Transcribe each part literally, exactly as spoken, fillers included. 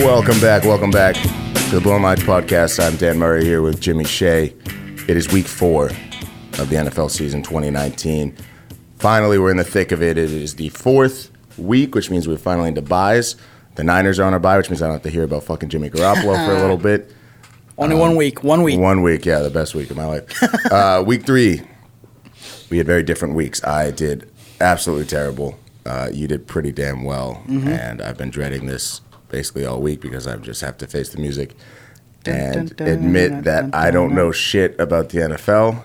Welcome back, welcome back to the Blown Lines Podcast. I'm Dan Murray here with Jimmy Shea. It is week four of the N F L season twenty nineteen. Finally, we're in the thick of it. It is the fourth week, which means we're finally into buys. The Niners are on a buy, which means I don't have to hear about fucking Jimmy Garoppolo for a little bit. Only um, one week, one week. One week, yeah, the best week of my life. uh, week three, we had very different weeks. I did absolutely terrible. Uh, you did pretty damn well, mm-hmm. and I've been dreading this basically all week because I just have to face the music and admit that I don't know shit about the N F L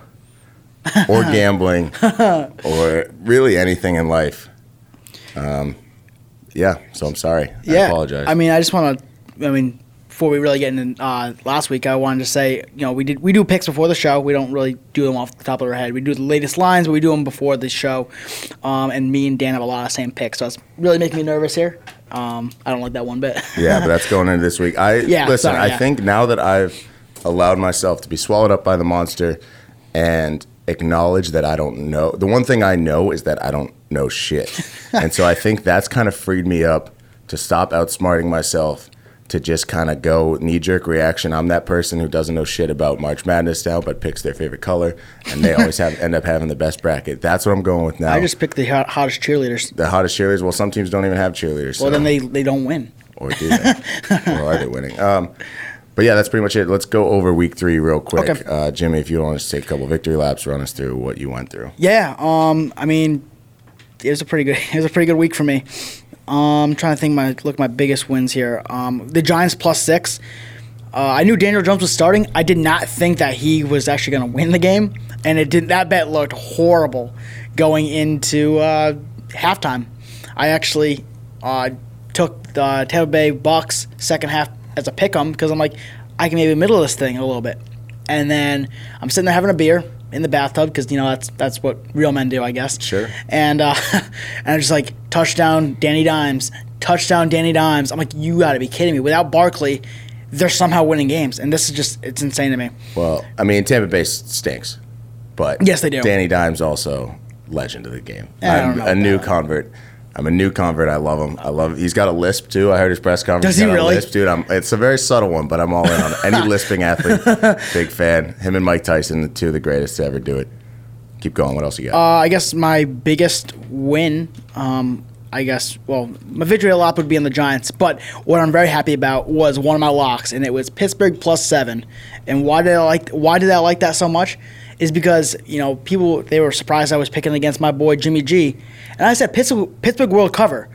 or gambling or really anything in life. Um, yeah, so I'm sorry. Yeah. I apologize. I mean, I just want to, I mean, before we really get into uh, last week, I wanted to say, you know, we did we do picks before the show. We don't really do them off the top of our head. We do the latest lines, but we do them before the show. Um, and me and Dan have a lot of the same picks, so it's really making me nervous here. Um, I don't like that one bit. yeah, but that's going into this week. I yeah, Listen, sorry, yeah. I think now that I've allowed myself to be swallowed up by the monster and acknowledge that I don't know, the one thing I know is that I don't know shit. And so I think that's kind of freed me up to stop outsmarting myself, to just kind of go knee-jerk reaction. I'm that person who doesn't know shit about March Madness now, but picks their favorite color, and they always have end up having the best bracket. That's what I'm going with now. I just picked the hot, hottest cheerleaders. The hottest cheerleaders? Well, some teams don't even have cheerleaders. Well, so. then they, they don't win. Or do they? Or are they winning? Um, but, yeah, that's pretty much it. Let's go over week three real quick. Okay. Uh, Jimmy, if you want us to take a couple victory laps, run us through what you went through. Yeah, um, I mean, it was a pretty good it was a pretty good week for me. Um, I'm trying to think my look at my biggest wins here. Um, the Giants plus six. Uh, I knew Daniel Jones was starting. I did not think that he was actually going to win the game, and it did. That bet looked horrible going into uh, halftime. I actually uh, took the Tampa Bay Bucs second half as a pick 'em because I'm like, I can maybe middle this thing a little bit, and then I'm sitting there having a beer in the bathtub because, you know, that's that's what real men do, I guess. Sure. And uh, and I'm just like, touchdown, Danny Dimes. Touchdown, Danny Dimes. I'm like, you got to be kidding me. Without Barkley, they're somehow winning games. And this is just, it's insane to me. Well, I mean, Tampa Bay stinks. But yes, they do. Danny Dimes also legend of the game. I'm a new convert. I'm a new convert. I love him. I love him. He's got a lisp, too. I heard his press conference. Does he, he got really? A lisp, dude. I'm, it's a very subtle one, but I'm all in on it. Any lisping athlete, big fan. Him and Mike Tyson, the two of the greatest to ever do it. Keep going. What else you got? Uh, I guess my biggest win, um, I guess, well, my victory lap would be on the Giants, but what I'm very happy about was one of my locks, and it was Pittsburgh plus seven. And why did I like, why did I like that so much? Is because, you know, people, they were surprised I was picking against my boy Jimmy G. And I said Pittsburgh, Pittsburgh will cover,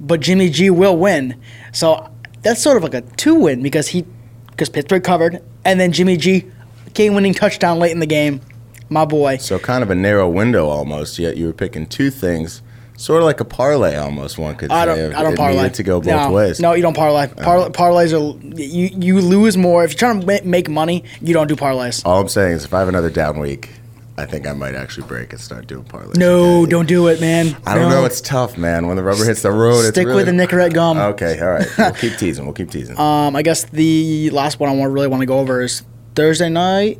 but Jimmy G will win. So that's sort of like a two-win because he, because Pittsburgh covered, and then Jimmy G, game-winning touchdown late in the game, my boy. So kind of a narrow window almost, yet you were picking two things. Sort of like a parlay almost, one could say. I don't, I don't it parlay. Needed to go both no, ways. No, you don't parlay. Parla- parlays are, you, you lose more. If you're trying to make money, you don't do parlays. All I'm saying is if I have another down week, I think I might actually break and start doing parlays. No, again. Don't do it, man. I don't no. know. It's tough, man. When the rubber hits the road, Stick it's really... Stick with the Nicorette gum. Okay, all right. We'll keep teasing. We'll keep teasing. Um, I guess the last one I really want to go over is Thursday night.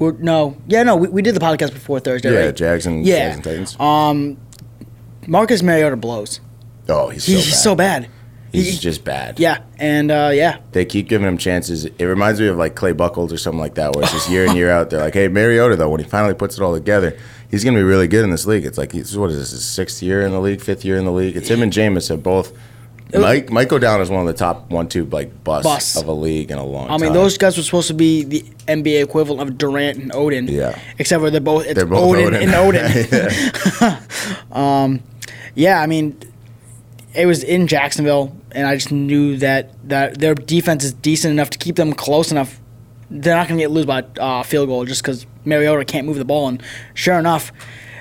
We're, no. Yeah, no, we, we did the podcast before Thursday, yeah, right? Jags and, yeah, Jags and Titans. Um... Marcus Mariota blows. Oh, he's so he's bad. He's so bad. He's he, just bad. Yeah, and uh, yeah. They keep giving him chances. It reminds me of like Clay Buckles or something like that, where it's just year in, year out. They're like, hey, Mariota, though, when he finally puts it all together, he's going to be really good in this league. It's like, he's, what is this, his sixth year in the league, fifth year in the league? It's him and Jameis have both. Was, Mike Mike O'Connell is one of the top one two like busts bus. of a league in a long time. I mean, time. Those guys were supposed to be the N B A equivalent of Durant and Odin. Yeah. Except for they're both, it's they're both Odin, Odin and Odin. um Yeah, I mean, it was in Jacksonville, and I just knew that, that their defense is decent enough to keep them close enough. They're not going to get lose by a uh, field goal just because Mariota can't move the ball. And sure enough,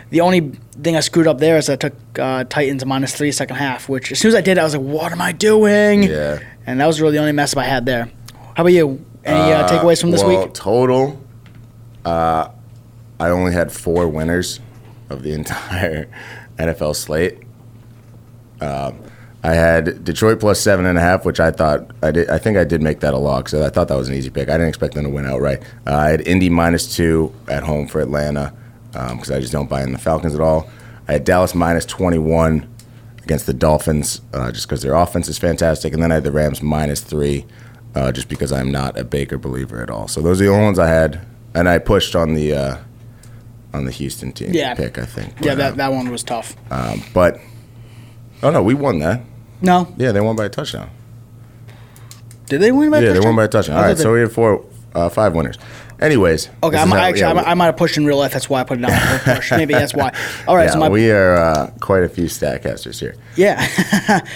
the only thing I screwed up there is I took uh, Titans minus three second half, which as soon as I did, I was like, what am I doing? Yeah. And that was really the only mess up I had there. How about you? Any uh, takeaways from this well, week? Total, uh, I only had four winners of the entire N F L slate. Um, I had Detroit plus seven and a half, which I thought I did. I think I did make that a lock, so I thought that was an easy pick. I didn't expect them to win outright. Uh, I had Indy minus two at home for Atlanta because um, I just don't buy in the Falcons at all. I had Dallas minus twenty-one against the Dolphins uh, just because their offense is fantastic, and then I had the Rams minus three uh, just because I'm not a Baker believer at all. So those are the only ones I had, and I pushed on the uh, on the Houston team yeah. pick. I think. But, yeah, that that one was tough. Um, but oh no, we won that. No. Yeah, they won by a touchdown. Did they win by a yeah, touchdown? Yeah, they won by a touchdown. All right, so we had four, uh, five winners. Anyways. Okay, I'm, how, actually, yeah, I might have pushed in real life. That's why I put it down for a push. Maybe that's why. All right, yeah, so my, we are uh, quite a few Statcasters here. Yeah.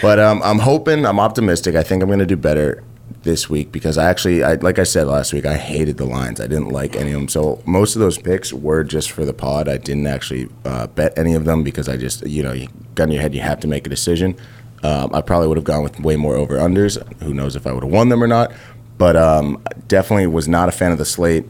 But um, I'm hoping, I'm optimistic. I think I'm going to do better this week because I actually, I, like I said last week, I hated the lines. I didn't like any of them. So most of those picks were just for the pod. I didn't actually uh, bet any of them because I just, you know, you gun in your head, you have to make a decision. Um, I probably would have gone with way more over-unders. Who knows if I would have won them or not. But um, definitely was not a fan of the slate.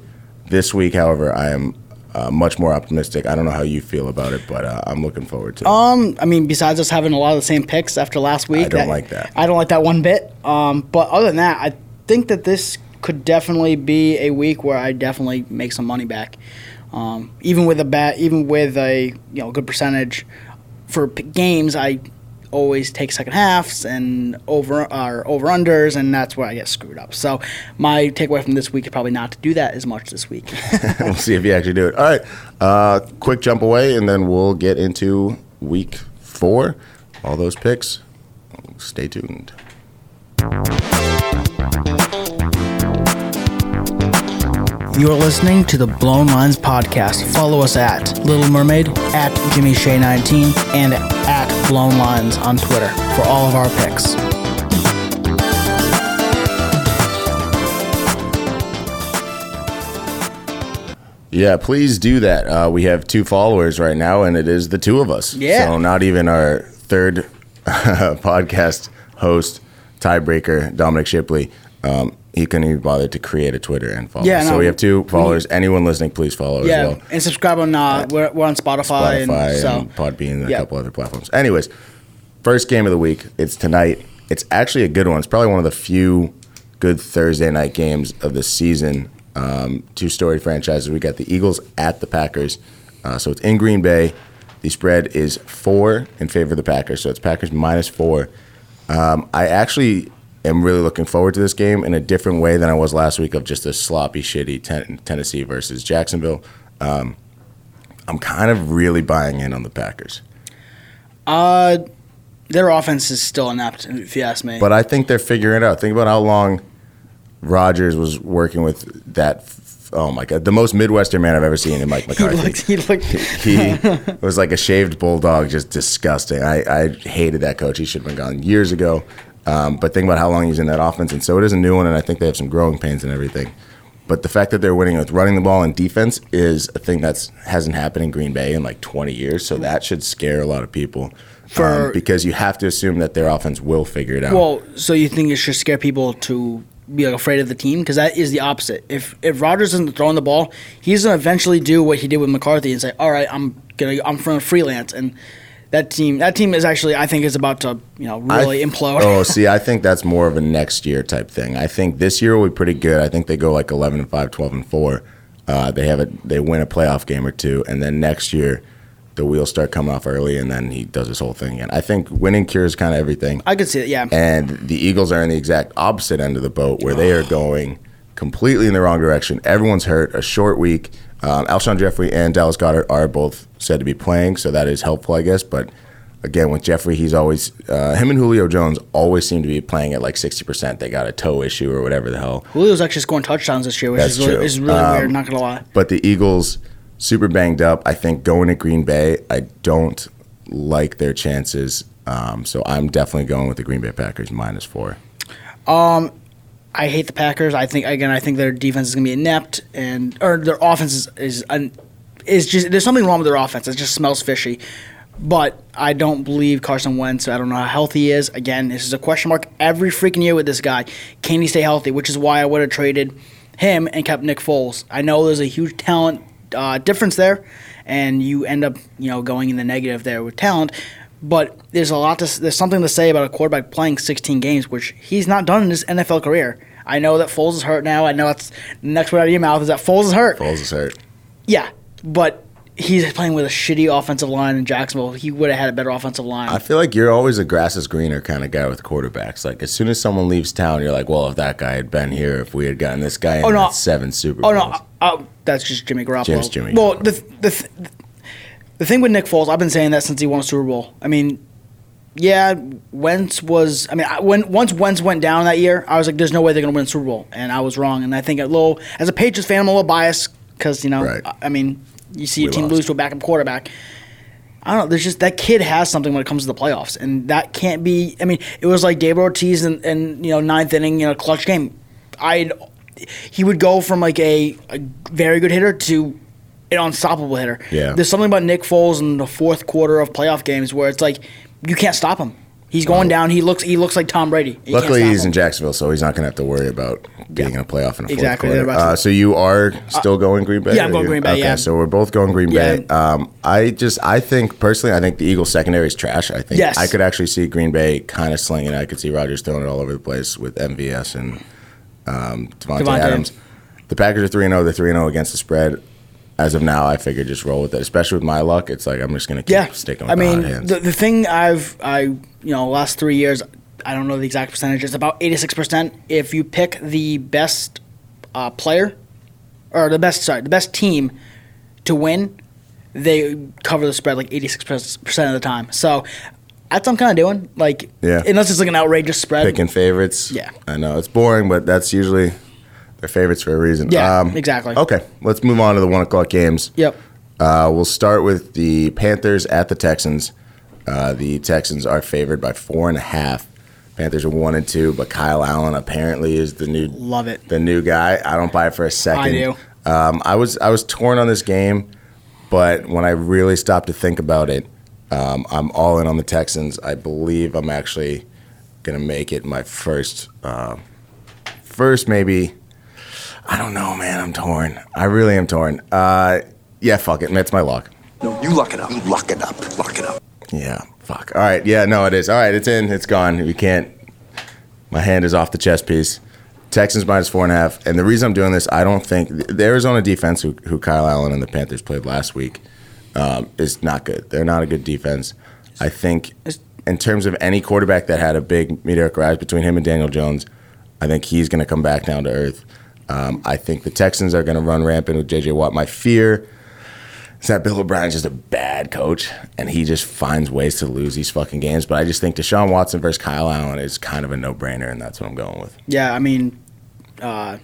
This week, however, I am uh, much more optimistic. I don't know how you feel about it, but uh, I'm looking forward to it. Um, I mean, besides us having a lot of the same picks after last week. I don't that, like that. I don't like that one bit. Um, but other than that, I think that this could definitely be a week where I definitely make some money back. Um, even with a bat, even with a you know good percentage for games, I always take second halves and over or over-unders, and that's where I get screwed up. So my takeaway from this week is probably not to do that as much this week. We'll see if you actually do it. All right, uh, quick jump away, and then we'll get into week four. All those picks. Stay tuned. You're listening to the Blown Lines Podcast. Follow us at Little Mermaid, at Jimmy Shea nineteen, and at Blown Lines on Twitter for all of our picks. Yeah, please do that. Uh, we have two followers right now, and it is the two of us. Yeah. So not even our third podcast host, tiebreaker, Dominic Shipley. Um, He couldn't even bother to create a Twitter and follow. Yeah, no, so we have two followers. We, Anyone listening, please follow yeah, as well. Yeah, and subscribe on. Uh, we're, we're on Spotify, Spotify and, so, and Podbean and yeah. a couple other platforms. Anyways, first game of the week. It's tonight. It's actually a good one. It's probably one of the few good Thursday night games of the season. Um, two storied franchises. We got the Eagles at the Packers. Uh, so it's in Green Bay. The spread is four in favor of the Packers. So it's Packers minus four. Um, I actually. I'm really looking forward to this game in a different way than I was last week of just a sloppy, shitty ten- Tennessee versus Jacksonville. Um, I'm kind of really buying in on the Packers. Uh, their offense is still inept, if you ask me. But I think they're figuring it out. Think about how long Rodgers was working with that – oh, my God. The most Midwestern man I've ever seen in Mike McCarthy. he looked, he, looked. he, he was like a shaved bulldog, just disgusting. I, I hated that coach. He should have been gone years ago. Um, but think about how long he's in that offense. And so it is a new one, and I think they have some growing pains and everything. But the fact that they're winning with running the ball and defense is a thing that hasn't happened in Green Bay in like twenty years. So that should scare a lot of people For, um, because you have to assume that their offense will figure it out. Well, so you think it should scare people to be like afraid of the team? Because that is the opposite. If if Rodgers isn't throwing the ball, he's going to eventually do what he did with McCarthy and say, all right, I'm gonna I'm from freelance. And That team, that team is actually, I think, is about to, you know, really I, implode. Oh, see, I think that's more of a next year type thing. I think this year will be pretty good. I think they go like eleven and five, twelve and four. Uh, they have a, they win a playoff game or two, and then next year, the wheels start coming off early, and then he does his whole thing again. I think winning cures kind of everything. I could see it, yeah. And the Eagles are in the exact opposite end of the boat, where oh. they are going completely in the wrong direction. Everyone's hurt. A short week. Um, Alshon Jeffrey and Dallas Goedert are both said to be playing, so that is helpful, I guess. But, again, with Jeffrey, he's always uh, – him and Julio Jones always seem to be playing at like sixty percent. They got a toe issue or whatever the hell. Julio's actually scoring touchdowns this year, which That's is really, is really um, weird, not going to lie. But the Eagles, super banged up. I think going to Green Bay, I don't like their chances. Um, so I'm definitely going with the Green Bay Packers minus four. Um I hate the Packers. I think again. I think their defense is going to be inept, and or their offense is is, is just there's something wrong with their offense. It just smells fishy. But I don't believe Carson Wentz. I don't know how healthy he is. Again, this is a question mark every freaking year with this guy. Can he stay healthy? Which is why I would have traded him and kept Nick Foles. I know there's a huge talent uh, difference there, and you end up, you know, going in the negative there with talent. But there's a lot to, there's something to say about a quarterback playing sixteen games, which he's not done in his N F L career. I know that Foles is hurt now. I know that's the next word out of your mouth is that Foles is hurt. Foles is hurt. Yeah, but he's playing with a shitty offensive line in Jacksonville. He would have had a better offensive line. I feel like you're always a grass is greener kind of guy with quarterbacks. Like, as soon as someone leaves town, you're like, well, if that guy had been here, if we had gotten this guy in oh, no. that seven Super Bowls. Oh, no. Oh, that's just Jimmy Garoppolo. James Jimmy well, Garoppolo. the the the thing with Nick Foles, I've been saying that since he won a Super Bowl. I mean, yeah, Wentz was – I mean, when once Wentz went down that year, I was like, there's no way they're going to win a Super Bowl. And I was wrong. And I think a little – as a Patriots fan, I'm a little biased because, you know, right. I, I mean – You see your team lost. lose to a backup quarterback. I don't know. There's just that kid has something when it comes to the playoffs, and that can't be. I mean, it was like David Ortiz and, and you know ninth inning, you know, clutch game. I he would go from like a, a very good hitter to an unstoppable hitter. Yeah. There's something about Nick Foles in the fourth quarter of playoff games where it's like you can't stop him. He's going oh. down. He looks. He looks like Tom Brady. He Luckily, he's him. in Jacksonville, so he's not going to have to worry about being yeah. in a playoff in a fourth exactly. quarter. Uh, so you are still uh, going Green Bay. Yeah, I'm going Green Bay. Okay, yeah. So we're both going Green yeah. Bay. Um, I just, I think personally, I think the Eagles secondary is trash. I think yes. I could actually see Green Bay kind of slinging. I could see Rodgers throwing it all over the place with M V S and um, Devontae Adams. The Packers are three and zero. They're three and zero against the spread. As of now, I figure just roll with it. Especially with my luck, it's like I'm just going to keep yeah. sticking with I mean, the hot hands. The, the thing I've, I you know, last three years, I don't know the exact percentage. It's about eighty-six percent. If you pick the best uh, player, or the best, sorry, the best team to win, they cover the spread like eighty-six percent of the time. So that's what I'm kind of doing. Like, yeah. unless it's like an outrageous spread. Picking favorites. Yeah. I know. It's boring, but that's usually... They're favorites for a reason. Yeah, um, exactly. Okay, let's move on to the one o'clock games. Yep. Uh, we'll start with the Panthers at the Texans. Uh, the Texans are favored by four and a half. Panthers are one and two, but Kyle Allen apparently is the new love it the new guy. I don't buy it for a second. I do. Um, I was I was torn on this game, but when I really stopped to think about it, um, I'm all in on the Texans. I believe I'm actually gonna make it my first uh, first maybe. I don't know, man. I'm torn. I really am torn. Uh, yeah, fuck it. That's my luck. No, you luck it up. You luck it up. Luck it up. Yeah, fuck. All right. Yeah, no, it is. All right, it's in. It's gone. We can't. My hand is off the chess piece. Texans minus four and a half. And the reason I'm doing this, I don't think the Arizona defense, who, who Kyle Allen and the Panthers played last week, um, is not good. They're not a good defense. I think in terms of any quarterback that had a big meteoric rise between him and Daniel Jones, I think he's going to come back down to earth. Um, I think the Texans are going to run rampant with J J Watt. My fear is that Bill O'Brien's just a bad coach, and he just finds ways to lose these fucking games. But I just think Deshaun Watson versus Kyle Allen is kind of a no-brainer, and that's what I'm going with. Yeah, I mean, uh,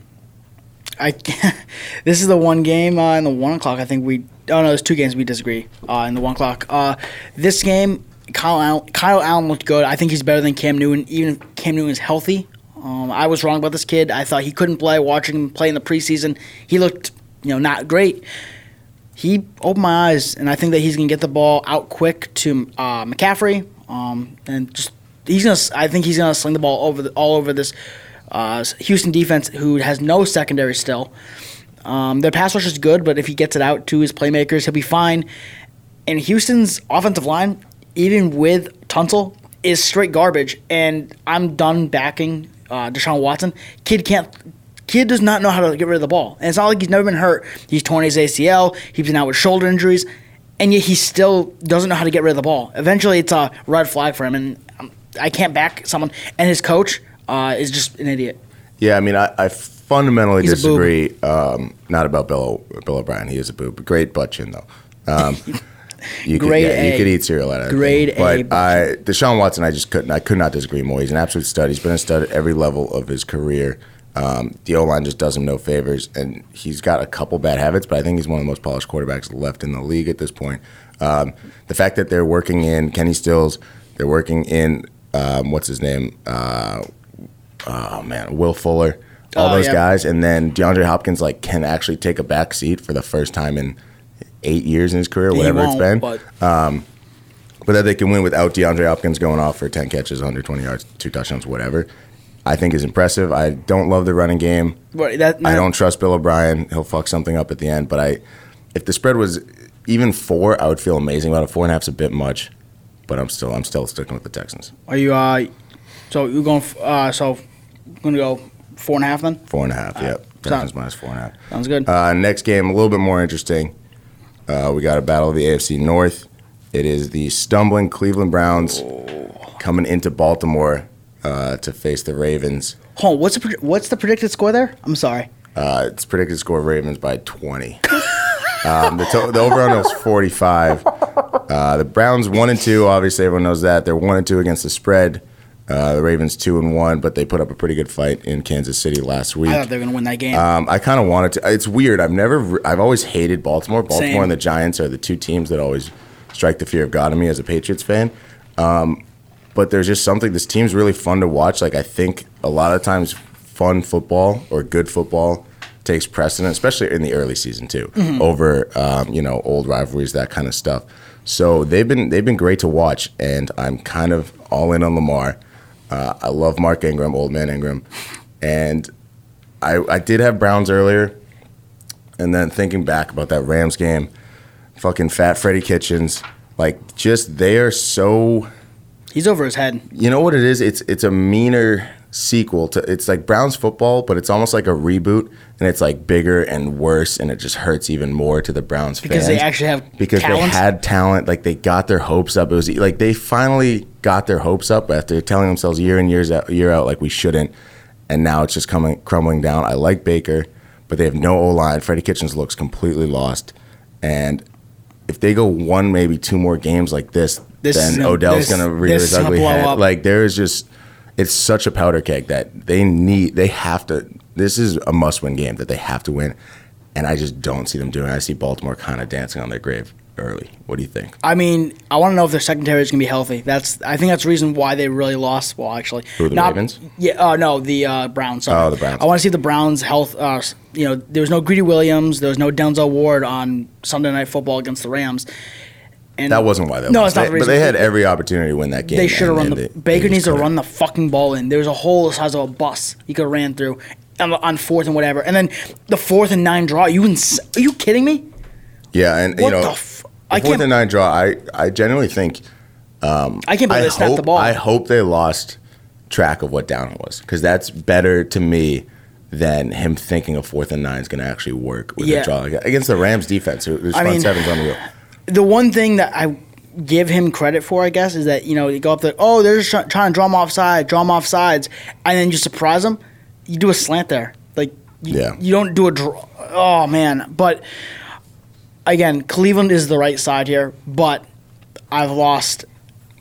I this is the one game uh, in the one o'clock. I think we – oh, no, there's two games we disagree uh, in the one o'clock. Uh, this game, Kyle Allen, Kyle Allen looked good. I think he's better than Cam Newton, even if Cam Newton's healthy. Um, I was wrong about this kid. I thought he couldn't play. Watching him play in the preseason, he looked, you know, not great. He opened my eyes, and I think that he's gonna get the ball out quick to uh, McCaffrey, um, and just he's gonna. I think he's gonna sling the ball over the, all over this uh, Houston defense, who has no secondary still. Um, their pass rush is good, but if he gets it out to his playmakers, he'll be fine. And Houston's offensive line, even with Tunsil, is straight garbage, and I'm done backing Uh, Deshaun Watson. Kid can't. Kid does not know how to get rid of the ball. And it's not like he's never been hurt. He's torn his A C L. He's been out with shoulder injuries, and yet he still doesn't know how to get rid of the ball. Eventually, it's a red flag for him, and I can't back someone. And his coach uh, is just an idiot. Yeah, I mean, I, I fundamentally he's disagree. Um, not about Bill Bill O'Brien. He is a boob. Great butt chin though. Um, You could, yeah, you could eat cereal out of that. Grade thing. But I, Deshaun Watson, I just couldn't. I could not disagree more. He's an absolute stud. He's been a stud at every level of his career. Um, the O-line just does him no favors, and he's got a couple bad habits, but I think he's one of the most polished quarterbacks left in the league at this point. Um, the fact that they're working in Kenny Stills, they're working in um, what's his name? Uh, oh man, Will Fuller, all oh, those yeah. guys, and then DeAndre Hopkins like can actually take a back seat for the first time in eight years in his career, whatever it's been. Um, but that they can win without DeAndre Hopkins going off for ten catches, one hundred twenty yards, two touchdowns, whatever, I think is impressive. I don't love the running game. That, that, I don't trust Bill O'Brien. He'll fuck something up at the end. But I, if the spread was even four, I would feel amazing about it. Four and a half's a bit much, but I'm still I'm still sticking with the Texans. Are you? Uh, so you're going? Uh, so going to go four and a half then? Four and a half. All yep. Right. Texans sounds, minus four and a half. Sounds good. Uh, next game, a little bit more interesting. Uh, we got a battle of the A F C North. It is the stumbling Cleveland Browns oh. coming into Baltimore uh, to face the Ravens. Hold on, what's the what's the predicted score there? I'm sorry. Uh, it's predicted score of Ravens by twenty. um, the, to- the over-under is forty-five. Uh, the Browns one and two. Obviously, everyone knows that they're one and two against the spread. Uh, the Ravens two and one, but they put up a pretty good fight in Kansas City last week. I thought they were going to win that game. Um, I kind of wanted to. It's weird. I've never. I've always hated Baltimore. Baltimore Same. And the Giants are the two teams that always strike the fear of God in me as a Patriots fan. Um, but there's just something. This team's really fun to watch. Like I think a lot of times, fun football or good football takes precedent, especially in the early season too, mm-hmm. over um, you know old rivalries, that kind of stuff. So they've been they've been great to watch, and I'm kind of all in on Lamar. Uh, I love Mark Ingram, old man Ingram. And I, I did have Browns earlier. And then thinking back about that Rams game, fucking fat Freddie Kitchens, like just they are so... He's over his head. You know what it is? It's it's a meaner sequel to it's like Browns football, but it's almost like a reboot, and it's like bigger and worse, and it just hurts even more to the Browns because fans. Because they actually have because talent. They had talent, like they got their hopes up. It was like they finally got their hopes up after telling themselves year in years out, year out like we shouldn't, and now it's just coming crumbling down. I like Baker, but they have no O line. Freddie Kitchens looks completely lost, and if they go one maybe two more games like this, this then no, Odell's this, gonna rear his ugly head. Up. Like there is just. It's such a powder keg that they need, they have to, this is a must-win game that they have to win, and I just don't see them doing it. I see Baltimore kind of dancing on their grave early. What do you think? I mean, I want to know if their secondary is going to be healthy. That's, I think that's the reason why they really lost, well, actually. Who, the Not, Ravens? Yeah, uh, no, the uh, Browns. Sorry. Oh, the Browns. I want to see the Browns' health, uh, you know, there was no Greedy Williams, there was no Denzel Ward on Sunday Night Football against the Rams. And that wasn't why they no, lost. It's not the reason. But they had every opportunity to win that game. They should have run the – Baker needs to run the fucking ball in. There was a hole the size of a bus he could have ran through on, on fourth and whatever. And then the fourth and nine draw, you ins- are you kidding me? Yeah, and what you know, the f- the fourth and nine draw, I, I genuinely think um, – I can't believe they snapped the ball. I hope they lost track of what down it was because that's better to me than him thinking a fourth and nine is going to actually work with yeah. a draw. Against the Rams defense, who's front seven's unreal. The one thing that I give him credit for, I guess, is that, you know, you go up there, oh, they're just try- trying to draw them off sides, draw them off sides, and then you surprise them. You do a slant there. Like, you, yeah. you don't do a draw. Oh, man. But, again, Cleveland is the right side here, but I've lost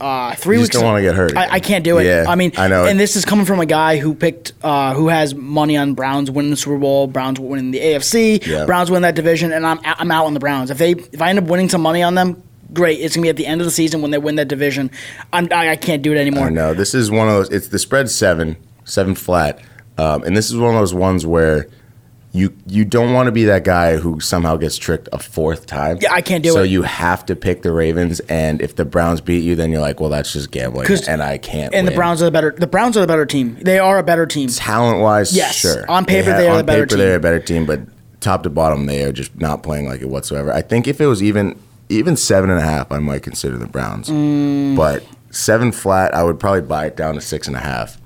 uh, three you weeks. You don't want to get hurt. I, I can't do it. Yeah, I mean, I know. And this is coming from a guy who picked, uh, who has money on Browns winning the Super Bowl, Browns winning the A F C, yeah. Browns win that division, and I'm I'm out on the Browns. If they if I end up winning some money on them, great. It's gonna be at the end of the season when they win that division. I'm I, I can't do it anymore. No, this is one of those. It's the spread seven seven flat, um, and this is one of those ones where. You you don't want to be that guy who somehow gets tricked a fourth time. Yeah, I can't do so it. So you have to pick the Ravens, and if the Browns beat you, then you're like, well, that's just gambling, and I can't. And win. the Browns are the better. The Browns are the better team. They are a better team. Talent wise, yes. Sure. On paper, they, have, they are the better paper, team. On paper, they're a better team, but top to bottom, they are just not playing like it whatsoever. I think if it was even even seven and a half, I might consider the Browns. Mm. But seven flat, I would probably buy it down to six and a half.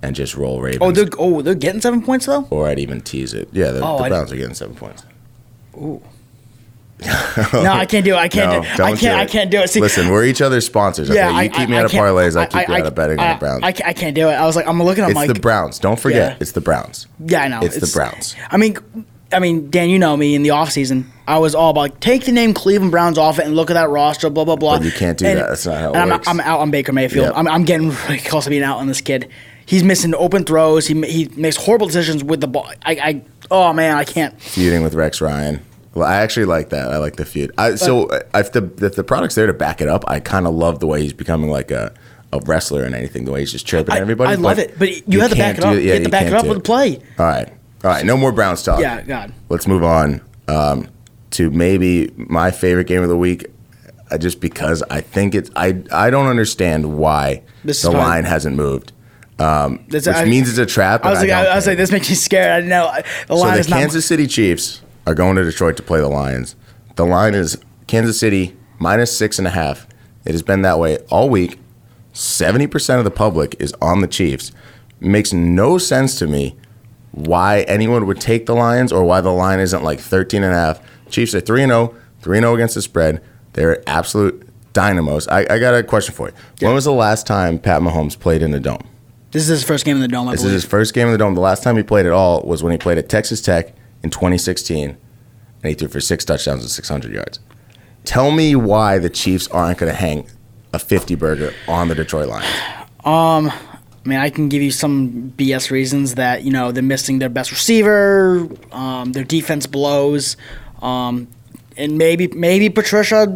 And just roll Ravens. Oh, they're oh they're getting seven points though. Or I'd even tease it. Yeah, the, oh, the Browns are getting seven points. Ooh. No, I can't do it. I can't no, do it. Don't I can't. Do it. I can't do it. See, listen, we're each other's sponsors. Yeah, okay, I, you keep I, me I out of parlays. I, I keep I, you out of betting I, on the Browns. I, I can't do it. I was like, I'm looking at Mike. It's the Browns. Don't forget, yeah. it's the Browns. Yeah, I know. It's, it's the Browns. I mean, I mean, Dan, you know me. In the offseason, I was all about like, take the name Cleveland Browns off it and look at that roster. Blah blah blah. But you can't do and, that. That's not how it and works. I'm, I'm out on Baker Mayfield. Yep. I'm, I'm getting really close to being out on this kid. He's missing open throws. He he makes horrible decisions with the ball. I, I oh man, I can't. Feuding with Rex Ryan. Well, I actually like that. I like the feud. I, so if the if the product's there to back it up, I kind of love the way he's becoming like a, a wrestler and anything. The way he's just chirping I, everybody. I love but it, but you, you have to back it up. Yeah, you have to back it up with a play. All right, all right. No more Browns talk. Yeah, God. Let's move on um, to maybe my favorite game of the week. just because I think it's I I don't understand why this the line hasn't moved. Um, this, which I, means it's a trap. I was, like, I, I was like, this makes me scared. I didn't know. The line so the is Kansas not... City Chiefs are going to Detroit to play the Lions. The line is Kansas City minus six and a half. It has been that way all week. seventy percent of the public is on the Chiefs. It makes no sense to me why anyone would take the Lions or why the line isn't like thirteen and a half. Chiefs are three and oh, three and oh against the spread. They're absolute dynamos. I, I got a question for you. Yeah. When was the last time Pat Mahomes played in the Dome? This is his first game in the Dome, I this believe. This is his first game in the Dome. The last time he played at all was when he played at Texas Tech in twenty sixteen, and he threw for six touchdowns and six hundred yards. Tell me why the Chiefs aren't going to hang a fifty-burger on the Detroit Lions. Um, I mean, I can give you some B S reasons that, you know, they're missing their best receiver, um, their defense blows, um, and maybe maybe Patricia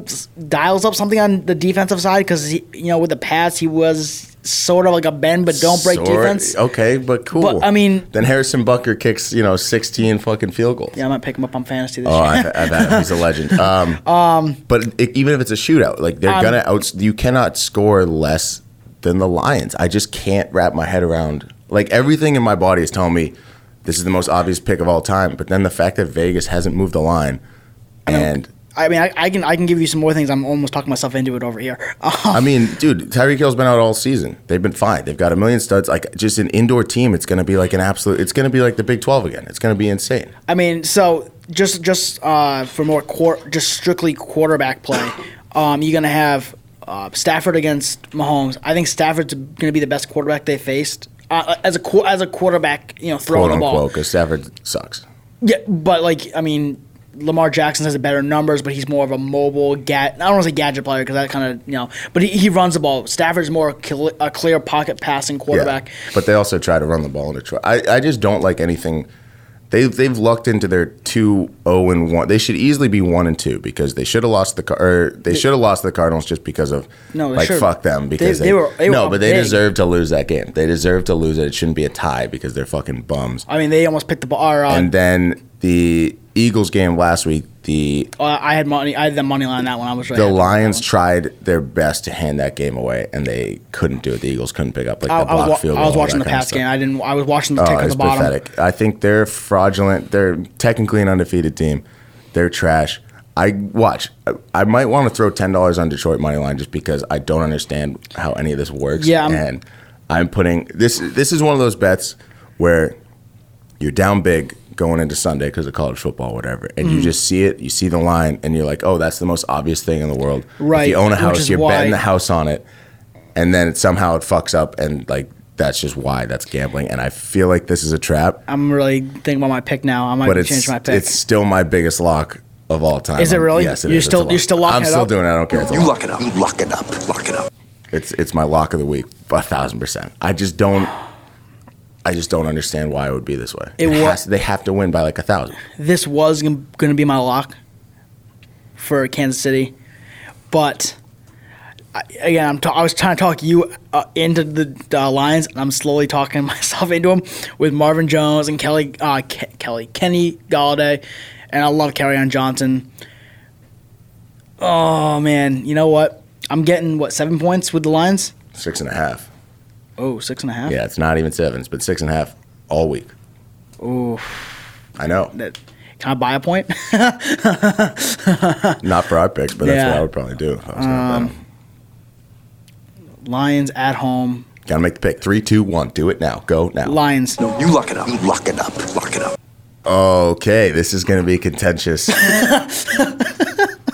dials up something on the defensive side because, you know, with the pass he was – sort of like a bend, but don't break sort, defense. Okay, but cool. But, I mean, then Harrison Butker kicks, you know, sixteen fucking field goals. Yeah, I might pick him up on fantasy this oh, year. Oh, I, I bet he's a legend. Um, um, but it, even if it's a shootout, like they're um, gonna out. You cannot score less than the Lions. I just can't wrap my head around. Like everything in my body is telling me this is the most obvious pick of all time. But then the fact that Vegas hasn't moved the line and. I mean, I, I can I can give you some more things. I'm almost talking myself into it over here. I mean, dude, Tyreek Hill's been out all season. They've been fine. They've got a million studs. Like just an indoor team, it's gonna be like an absolute. It's gonna be like the Big twelve again. It's gonna be insane. I mean, so just just uh, for more quor- just strictly quarterback play, um, you're gonna have uh, Stafford against Mahomes. I think Stafford's gonna be the best quarterback they faced uh, as a as a quarterback. You know, throwing Quote, the ball because Stafford sucks. Yeah, but like I mean. Lamar Jackson has a better numbers, but he's more of a mobile gadget. I don't want to say gadget player because that kind of, you know, but he, he runs the ball. Stafford's more a, cl- a clear pocket passing quarterback. Yeah, but they also try to run the ball in Detroit. I, I just don't like anything. They've, they've lucked into their two oh and one. They should easily be one and two because they should have lost the or they, they should have lost the Cardinals just because of no, like should've. fuck them because they, they, they were they No, were but they deserve to lose that game. They deserve to lose it. It shouldn't be a tie because they're fucking bums. I mean, they almost picked the bar up. And then the Eagles game last week, the uh, I had money. I had the money line on that one. I was right. The Lions tried their best to hand that game away, and they couldn't do it. The Eagles couldn't pick up like I, the block I was, field goal. I was watching the pass game. I didn't. I was watching the tick oh, on the bottom. Pathetic. I think they're fraudulent. They're technically an undefeated team. They're trash. I watch. I, I might want to throw ten dollars on Detroit money line just because I don't understand how any of this works. Yeah, I'm, and I'm putting this. This is one of those bets where you're down big going into Sunday because of college football or whatever, and mm. you just see it, you see the line, and you're like, oh, that's the most obvious thing in the world. Right. If you own a house, you're why. betting the house on it, and then it, somehow it fucks up, and like that's just why. That's gambling, and I feel like this is a trap. I'm really thinking about my pick now. I might but change my pick. It's still my biggest lock of all time. Is it really? I'm, yes, it you're is. Still, you're still locking I'm it still up? I'm still doing it. I don't care. It's you lock it up. You lock it up. Lock it up. It's, it's my lock of the week, a thousand percent. I just don't... I just don't understand why it would be this way. It it has, they have to win by like a thousand. This was going to be my lock for Kansas City, but I, again, I'm ta- I was trying to talk you uh, into the uh, Lions, and I'm slowly talking myself into them with Marvin Jones and Kelly, uh, Ke- Kelly, Kenny Galladay, and I love Kerryon Johnson. Oh man, you know what? I'm getting what seven points with the Lions? Six and a half. Oh, six and a half? Yeah, it's not even seven. It's been six and a half all week. Oh. I know. That, can I buy a point? Not for our picks, but yeah. That's what I would probably do if I was um, going to Lions at home. Got to make the pick. Three, two, one. Do it now. Go now. Lions. No, you lock it up. You lock it up. Lock it up. Okay, this is going to be contentious.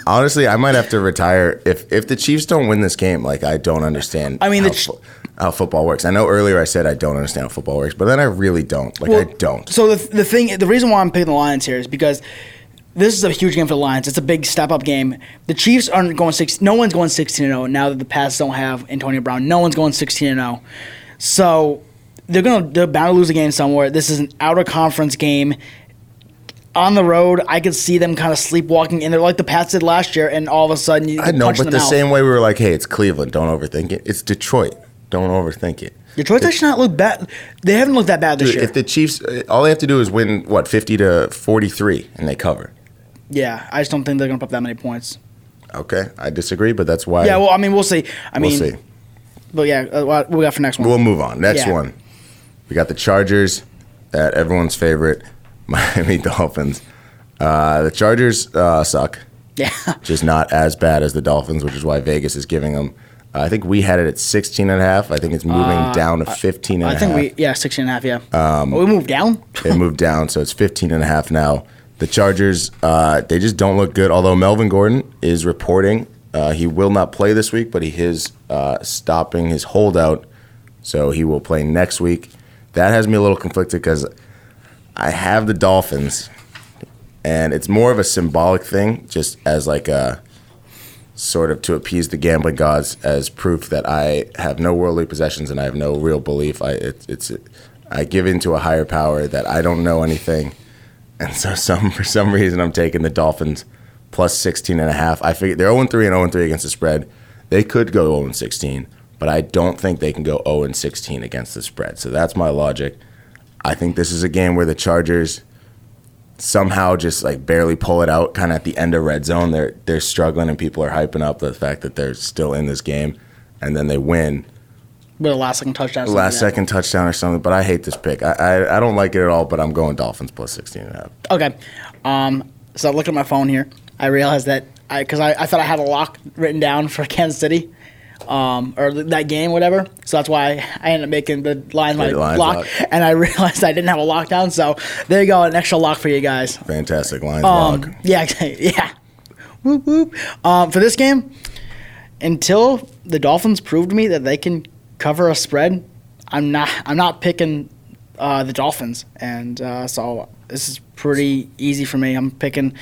Honestly, I might have to retire. If if the Chiefs don't win this game, like I don't understand I mean, how, the ch- how football works. I know earlier I said I don't understand how football works, but then I really don't. Like well, I don't. So the the thing, the reason why I'm picking the Lions here is because this is a huge game for the Lions. It's a big step-up game. The Chiefs aren't going six. No one's going sixteen and oh now that the Pats don't have Antonio Brown. No one's going sixteen and oh. So they're gonna they're bound to lose a game somewhere. This is an outer conference game. On the road, I could see them kind of sleepwalking in there like the Pats did last year, and all of a sudden you I know, punch but them the out. Same way we were like, hey, it's Cleveland, don't overthink it. It's Detroit, don't overthink it. Detroit's the, actually not looked bad. They haven't looked that bad this dude, year. If the Chiefs, all they have to do is win, what, fifty to forty-three, and they cover. Yeah, I just don't think they're going to put up that many points. Okay, I disagree, but that's why. Yeah, well, I mean, we'll see. I we'll mean, see. But yeah, uh, what we got for next one? We'll move on. Next yeah. one, we got the Chargers at everyone's favorite Miami Dolphins. Uh, the Chargers uh, suck. Yeah, just not as bad as the Dolphins, which is why Vegas is giving them. Uh, I think we had it at sixteen and a half. I think it's moving uh, down to fifteen and a half. I think we yeah, sixteen and a half, yeah. Um, oh, we moved down? It moved down, so it's fifteen and a half now. The Chargers, uh, they just don't look good, although Melvin Gordon is reporting uh, he will not play this week, but he is uh, stopping his holdout, so he will play next week. That has me a little conflicted because I have the Dolphins, and it's more of a symbolic thing, just as like a sort of to appease the gambling gods as proof that I have no worldly possessions and I have no real belief. I it, it's it, I give in to a higher power that I don't know anything. And so some for some reason I'm taking the Dolphins plus sixteen and a half. I figure they're oh and three and oh and three against the spread. They could go oh and sixteen, but I don't think they can go oh and sixteen against the spread. So that's my logic. I think this is a game where the Chargers somehow just like barely pull it out kind of at the end of red zone. They're they're struggling and people are hyping up the fact that they're still in this game, and then they win. With a last second touchdown. Last like second touchdown or something, but I hate this pick. I, I I don't like it at all, but I'm going Dolphins plus sixteen and a half. Okay. Um, so I looked at my phone here. I realized that I because I, I thought I had a lock written down for Kansas City. Um, or that game, whatever. So that's why I ended up making the Lions my Lions lock, lock, and I realized I didn't have a lockdown. So there you go, an extra lock for you guys. Fantastic Lions um, lock. Yeah, yeah. Whoop whoop. Um, for this game, until the Dolphins proved to me that they can cover a spread, I'm not. I'm not picking uh, the Dolphins, and uh, so this is pretty easy for me. I'm picking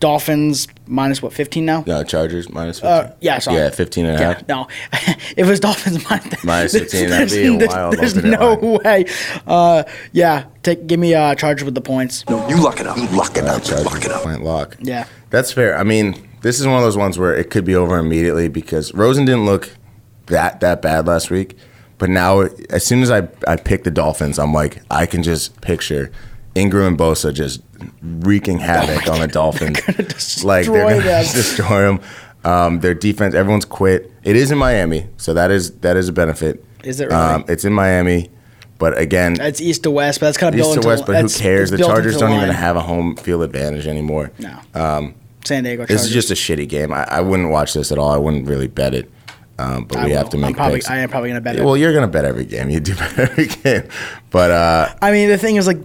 Dolphins minus, what, fifteen now? No, Chargers minus fifteen. Uh, yeah, sorry. Yeah, fifteen and a half. Yeah, no, if it was Dolphins minus, minus fifteen, that'd be a wild. There's no way. Uh, yeah, take give me uh, Chargers with the points. No, you lock it up. You lock it uh, up. Chargers lock it up. Point lock. Yeah. That's fair. I mean, this is one of those ones where it could be over immediately because Rosen didn't look that that bad last week. But now, as soon as I, I pick the Dolphins, I'm like, I can just picture Ingram and Bosa just wreaking havoc oh on the Dolphins. They're gonna destroy like they're going to destroy them. Um, their defense, everyone's quit. It is in Miami, so that is that is a benefit. Is it really? Um, it's in Miami, but again, it's east to west. But that's kind of east to west. But who cares? The Chargers don't even have a home field advantage anymore. No. Um, San Diego Chargers. This is just a shitty game. I, I wouldn't watch this at all. I wouldn't really bet it. Um, but I we will. have to make I'm probably, picks. I am probably going to bet it. Well, you're going to bet every game. You do bet every game. But uh, I mean, the thing is like.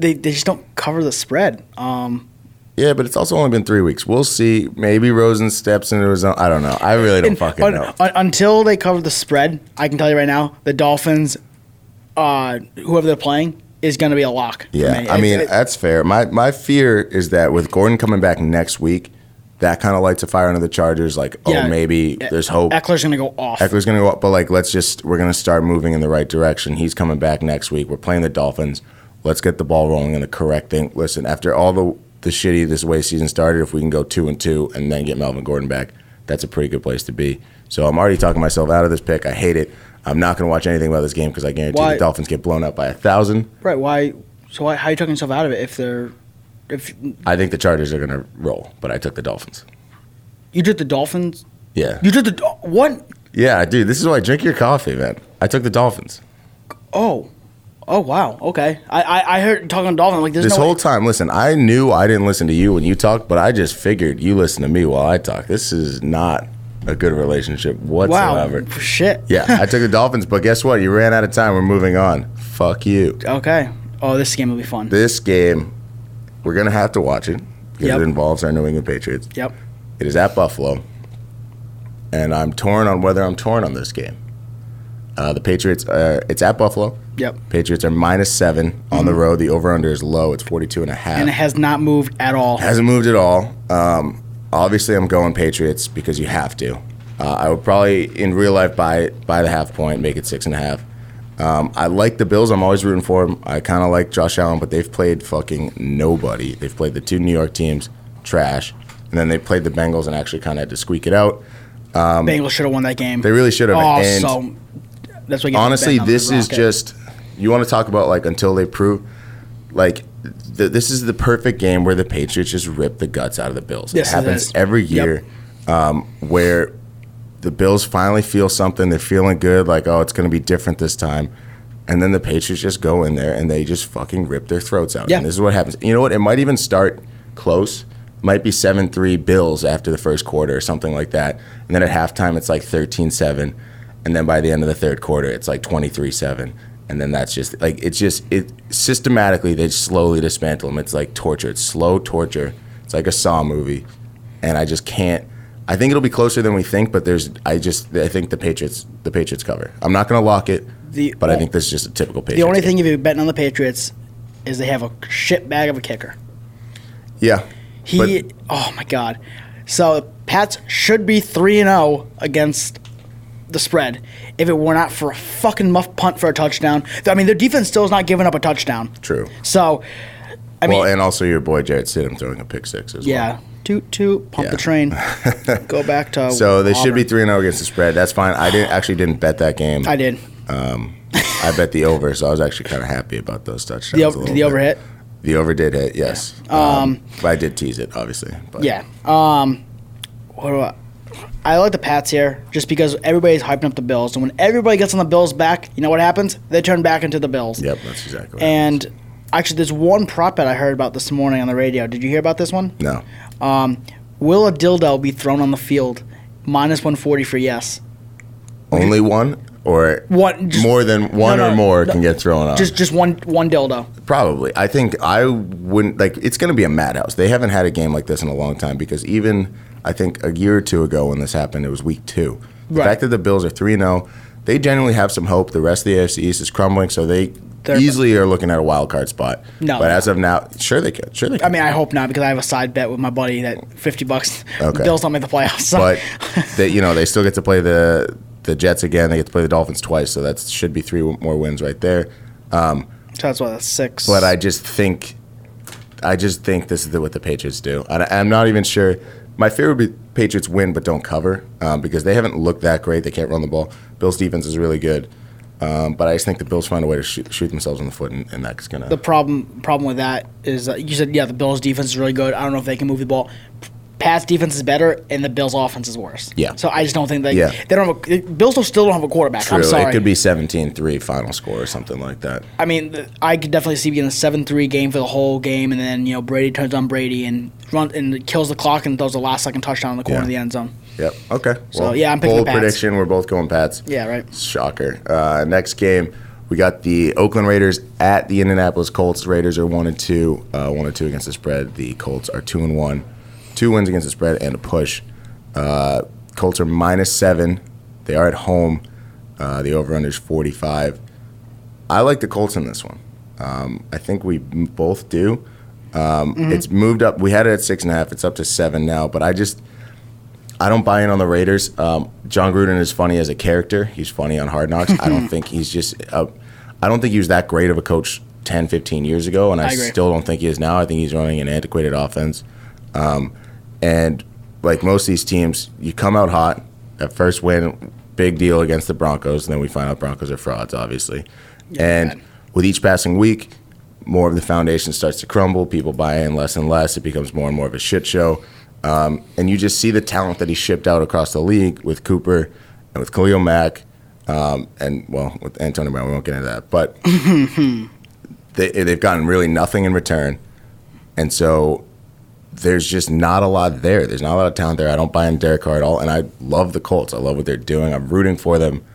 They they just don't cover the spread. Um, yeah, but it's also only been three weeks. We'll see. Maybe Rosen steps into his own. I don't know. I really don't fucking un, know. Un, until they cover the spread, I can tell you right now, the Dolphins, uh, whoever they're playing, is going to be a lock. Yeah, me. I it, mean, it, that's fair. My my fear is that with Gordon coming back next week, that kind of lights a fire under the Chargers. Like, yeah, oh, maybe it, there's hope. Eckler's going to go off. Eckler's going to go off. But, like, let's just – we're going to start moving in the right direction. He's coming back next week. We're playing the Dolphins. Let's get the ball rolling in the correct thing. Listen, after all the the shitty this way season started, if we can go two and two and then get Melvin Gordon back, that's a pretty good place to be. So I'm already talking myself out of this pick. I hate it. I'm not going to watch anything about this game because I guarantee why? the Dolphins get blown up by a thousand. Right? Why? So why, how are you talking yourself out of it if they're? If I think the Chargers are going to roll, but I took the Dolphins. You took the Dolphins. Yeah. You took the what? Yeah, dude. This is why I drink your coffee, man. I took the Dolphins. Oh. Oh, wow. Okay. I, I, I heard talking Dolphins. Like, this no whole way. time, listen, I knew I didn't listen to you when you talked, but I just figured you listen to me while I talk. This is not a good relationship whatsoever. Wow. Shit. Yeah, I took the Dolphins, but guess what? You ran out of time. We're moving on. Fuck you. Okay. Oh, this game will be fun. This game, we're going to have to watch it because yep. it involves our New England Patriots. Yep. It is at Buffalo, and I'm torn on whether I'm torn on this game. Uh, the Patriots, uh, it's at Buffalo. Yep. Patriots are minus seven mm-hmm. on the road. The over-under is low. It's forty-two and a half. And it has not moved at all. It hasn't moved at all. Um, obviously, I'm going Patriots because you have to. Uh, I would probably, in real life, buy, buy the half point, make it six and a half. Um, I like the Bills. I'm always rooting for them. I kind of like Josh Allen, but they've played fucking nobody. They've played the two New York teams, trash. And then they played the Bengals and actually kind of had to squeak it out. Um, Bengals should have won that game. They really should have. Oh, and so... That's what honestly, this is just – you want to talk about, like, until they prove – like, th- this is the perfect game where the Patriots just rip the guts out of the Bills. Yes, it happens it every year. Yep. um, where the Bills finally feel something. They're feeling good, like, oh, it's going to be different this time. And then the Patriots just go in there and they just fucking rip their throats out. Yeah. And this is what happens. You know what? It might even start close. Might be seven three Bills after the first quarter or something like that. And then at halftime, it's like thirteen seven. And then by the end of the third quarter, it's like twenty-three seven. And then that's just, like, it's just, it systematically, they slowly dismantle them. It's like torture. It's slow torture. It's like a Saw movie. And I just can't, I think it'll be closer than we think, but there's, I just, I think the Patriots, the Patriots cover. I'm not going to lock it, the, but well, I think this is just a typical Patriots. The only thing if you're betting on the Patriots is they have a shit bag of a kicker. Yeah. He, but, oh my God. So Pats should be three and oh against the spread if it were not for a fucking muff punt for a touchdown. I mean, their defense still is not giving up a touchdown. True. So, I well, mean. Well, and also your boy Jared Stidham throwing a pick six as yeah. well. Yeah. Toot, toot, pump yeah. the train. Go back to So they Auburn. Should be three and oh against the spread. That's fine. I didn't actually didn't bet that game. I did. Um, I bet the over, so I was actually kind of happy about those touchdowns. The over, did the over hit? The over did hit, yes. Yeah. Um, um, but I did tease it, obviously. But. Yeah. Um, what do I... I like the Pats here just because everybody's hyping up the Bills. And when everybody gets on the Bills' back, you know what happens? They turn back into the Bills. Yep, that's exactly what And happens. Actually, there's one prop bet I heard about this morning on the radio. Did you hear about this one? No. Um, will a dildo be thrown on the field? minus one forty for yes. Only one? Or one, just, more than one no, no, or more no, can get thrown on? Just just one one dildo. Probably. I think I wouldn't – like it's going to be a madhouse. They haven't had a game like this in a long time because even – I think a year or two ago when this happened, it was week two. The right. fact that the Bills are three and oh, they genuinely have some hope. The rest of the A F C East is crumbling, so they They're easily are looking at a wild card spot. No, but as of now, sure they could. Sure they could. I mean, I hope not because I have a side bet with my buddy that fifty bucks okay. the Bills don't make the playoffs. So. But they, you know, they still get to play the the Jets again. They get to play the Dolphins twice, so that should be three more wins right there. Um, so that's what that's six. But I just think, I just think this is what the Patriots do. I, I'm not even sure. My fear would be Patriots win but don't cover um, because they haven't looked that great. They can't run the ball. Bills' defense is really good. Um, but I just think the Bills find a way to shoot, shoot themselves in the foot, and, and that's going to – The problem problem with that is that you said, yeah, the Bills' defense is really good. I don't know if they can move the ball. Pat's defense is better, and the Bills' offense is worse. Yeah. So I just don't think they yeah. – they don't have a, Bills still don't have a quarterback. True. I'm sorry. It could be seventeen three final score or something like that. I mean, I could definitely see being a seven three game for the whole game, and then, you know, Brady turns on Brady and – Run and kills the clock and throws the last second touchdown in the corner yeah. of the end zone. Yep. Okay. So, well, yeah, I'm picking bold the Pats. Prediction. We're both going Pats. Yeah, right. Shocker. Uh, next game, we got the Oakland Raiders at the Indianapolis Colts. Raiders are one and two, uh, one and two against the spread. The Colts are two and one, two wins against the spread and a push. Uh, Colts are minus seven. They are at home. Uh, the over/under is forty-five. I like the Colts in this one. Um, I think we both do. Um, mm-hmm. It's moved up. We had it at six and a half. It's up to seven now. But I just, I don't buy in on the Raiders. Um, John Gruden is funny as a character. He's funny on Hard Knocks. I don't think he's just, uh, I don't think he was that great of a coach ten, fifteen years ago. And I, I still don't think he is now. I think he's running an antiquated offense. Um, and like most of these teams, you come out hot. That first win, big deal against the Broncos. And then we find out Broncos are frauds, obviously. Yeah, and man. With each passing week, more of the foundation starts to crumble. People buy in less and less. It becomes more and more of a shit show. Um, and you just see the talent that he shipped out across the league with Cooper and with Khalil Mack um, and, well, with Antonio Brown. We won't get into that. But they, they've gotten really nothing in return. And so there's just not a lot there. There's not a lot of talent there. I don't buy in Derek Carr at all. And I love the Colts. I love what they're doing. I'm rooting for them.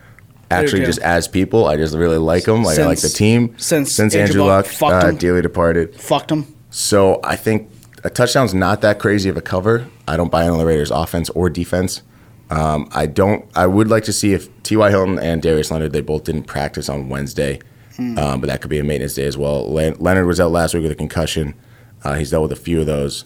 Actually, just as people, I just really like them. Like since, I like the team. Since, since Andrew Luck, Luck uh, dearly departed. Fucked them. So I think a touchdown's not that crazy of a cover. I don't buy in on the Raiders' offense or defense. Um, I don't. I would like to see if T Y. Hilton and Darius Leonard, they both didn't practice on Wednesday, mm. um, but that could be a maintenance day as well. Leonard was out last week with a concussion. Uh, he's dealt with a few of those.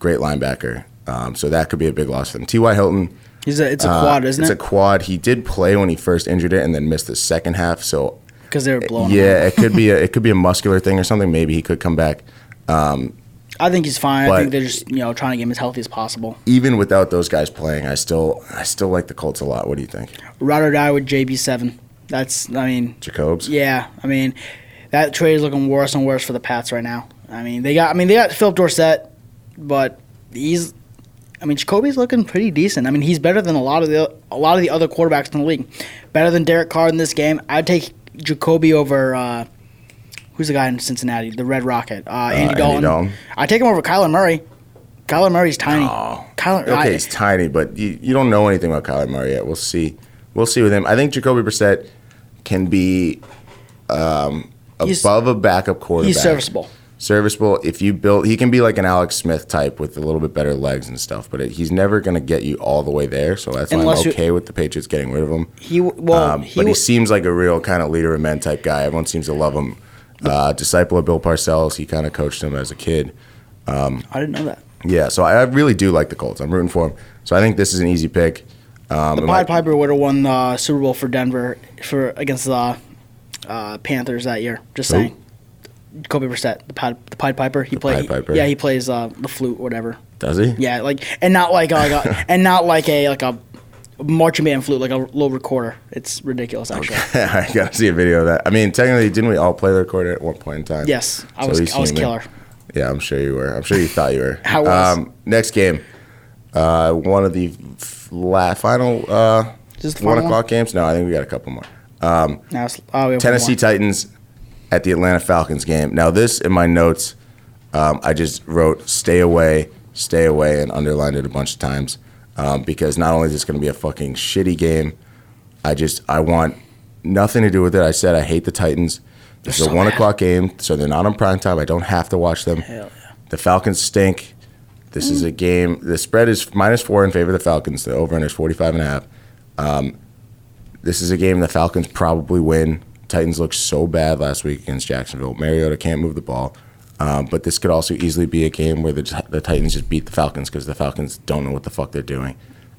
Great linebacker. Um, so that could be a big loss for them. T Y. Hilton. It's a, it's a quad, uh, isn't it? It's a quad. He did play when he first injured it, and then missed the second half. So because they were blowing. Yeah, it could be a, it could be a muscular thing or something. Maybe he could come back. Um, I think he's fine. I think they're just you know trying to get him as healthy as possible. Even without those guys playing, I still I still like the Colts a lot. What do you think? Ride or die with J B seven. That's I mean Jacobs. Yeah, I mean that trade is looking worse and worse for the Pats right now. I mean they got I mean they got Philip Dorsett, but he's. I mean, Jacoby's looking pretty decent. I mean, he's better than a lot of the a lot of the other quarterbacks in the league. Better than Derek Carr in this game. I'd take Jacoby over uh, who's the guy in Cincinnati, the Red Rocket, uh, Andy, uh, Dalton. Andy Dalton. I'd take him over Kyler Murray. Kyler Murray's tiny. No. Kyler, okay, I, he's tiny, but you, you don't know anything about Kyler Murray yet. We'll see. We'll see with him. I think Jacoby Brissett can be um, above a backup quarterback. He's serviceable. Serviceable. If you build, he can be like an Alex Smith type with a little bit better legs and stuff. But it, he's never going to get you all the way there. So that's Unless why I'm okay with the Patriots getting rid of him. He well, um, he, but he seems like a real kind of leader of men type guy. Everyone seems to love him. Uh, disciple of Bill Parcells. He kind of coached him as a kid. Um, I didn't know that. Yeah. So I, I really do like the Colts. I'm rooting for him. So I think this is an easy pick. Um, the Pied Piper would have won the Super Bowl for Denver for against the uh, Panthers that year. Just saying. Ooh. Jacoby Brissett, the Pied, the Pied Piper. He plays. Yeah, he plays uh, the flute, or whatever. Does he? Yeah, like and not like, a, like a, and not like a like a marching band flute, like a little recorder. It's ridiculous, actually. Okay. I gotta see a video of that. I mean, technically, didn't we all play the recorder at one point in time? Yes, I so was. I was killer. Me. Yeah, I'm sure you were. I'm sure you thought you were. I was. Um, next game, uh, one of the f- la- final uh, Just the one final o'clock one? games. No, I think we got a couple more. Um, now it's, oh, we Tennessee Titans. At the Atlanta Falcons game. Now this, in my notes, um, I just wrote stay away, stay away, and underlined it a bunch of times um, because not only is this going to be a fucking shitty game, I just, I want nothing to do with it. I said I hate the Titans. This is a one o'clock game, so they're not on primetime. I don't have to watch them. Hell yeah. The Falcons stink. This mm. is a game. The spread is minus four in favor of the Falcons. The over-under is forty-five and a half. Um, this is a game the Falcons probably win. Titans looked so bad last week against Jacksonville. Mariota can't move the ball. Um, but this could also easily be a game where the, the Titans just beat the Falcons because the Falcons don't know what the fuck they're doing.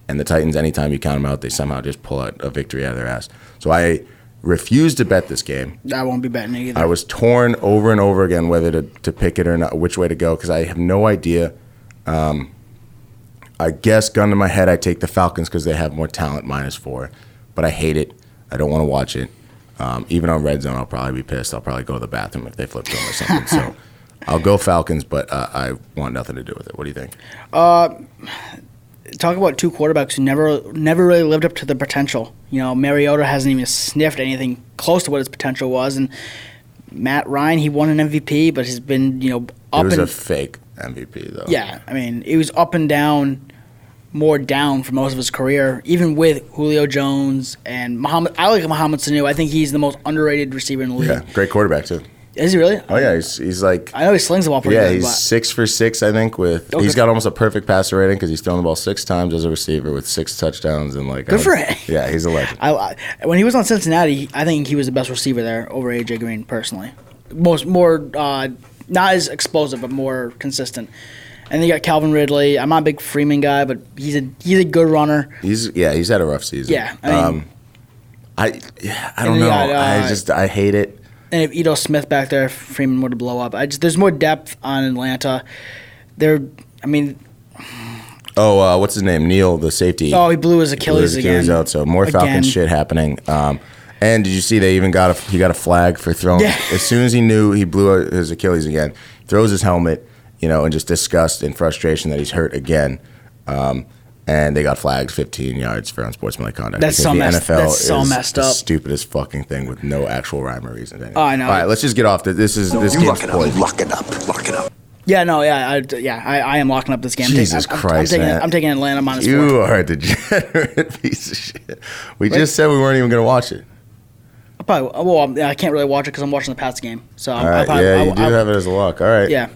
And the Titans, anytime you count them out, they somehow just pull out a victory out of their ass. So I refuse to bet this game. I won't be betting it either. I was torn over and over again whether to, to pick it or not, which way to go, because I have no idea. Um, I guess, gun to my head, I take the Falcons because they have more talent, minus four. But I hate it. I don't want to watch it. Um, even on Red Zone, I'll probably be pissed. I'll probably go to the bathroom if they flip them or something. So I'll go Falcons, but uh, I want nothing to do with it. What do you think? Uh, talk about two quarterbacks who never never really lived up to their potential. You know, Mariota hasn't even sniffed anything close to what his potential was. And Matt Ryan, he won an M V P, but has been, you know, up and... It was and, a fake M V P, though. Yeah, I mean, it was up and down... more down for most of his career, even with Julio Jones and Muhammad. I like Muhammad Sanu. I think he's the most underrated receiver in the league. Yeah, great quarterback, too. Is he really? Oh, yeah. He's, he's like... I know he slings the ball pretty yeah, good. Yeah, he's but. six for six, I think, with... Okay. He's got almost a perfect passer rating because he's thrown the ball six times as a receiver with six touchdowns and like... Good for him. Yeah, he's a legend. I, I, when he was on Cincinnati, I think he was the best receiver there over A J Green, personally. Most More... Uh, not as explosive, but more consistent. And then you got Calvin Ridley. I'm not a big Freeman guy, but he's a he's a good runner. He's yeah, he's had a rough season. Yeah, I mean, um, I yeah, I don't know. Got, uh, I just I hate it. And if Edo Smith back there, Freeman were to blow up. I just there's more depth on Atlanta. They're I mean. Oh, uh, what's his name? Neal, the safety. Oh, he blew his Achilles, blew his Achilles again. Out, so more again. Falcons shit happening. Um, and did you see they even got a he got a flag for throwing? Yeah. As soon as he knew he blew out his Achilles again, throws his helmet. You know, and just disgust and frustration that he's hurt again. Um, and they got flagged fifteen yards for unsportsmanlike conduct. That's so messed up. The N F L is the stupidest fucking thing with no actual rhyme or reason. Anyway. Oh, I know. All right, let's just get off this. This is this game's poison. Lock it up. Lock it up. Yeah, no, yeah, I, yeah. I, I am locking up this game. Jesus I'm, Christ, I'm, I'm, taking, I'm taking Atlanta minus four. You are a degenerate piece of shit. We Wait. just said we weren't even going to watch it. I probably well, I can't really watch it because I'm watching the Pats game. So All right, I probably, yeah, I, you do I, have I, it as a lock. All right. Yeah.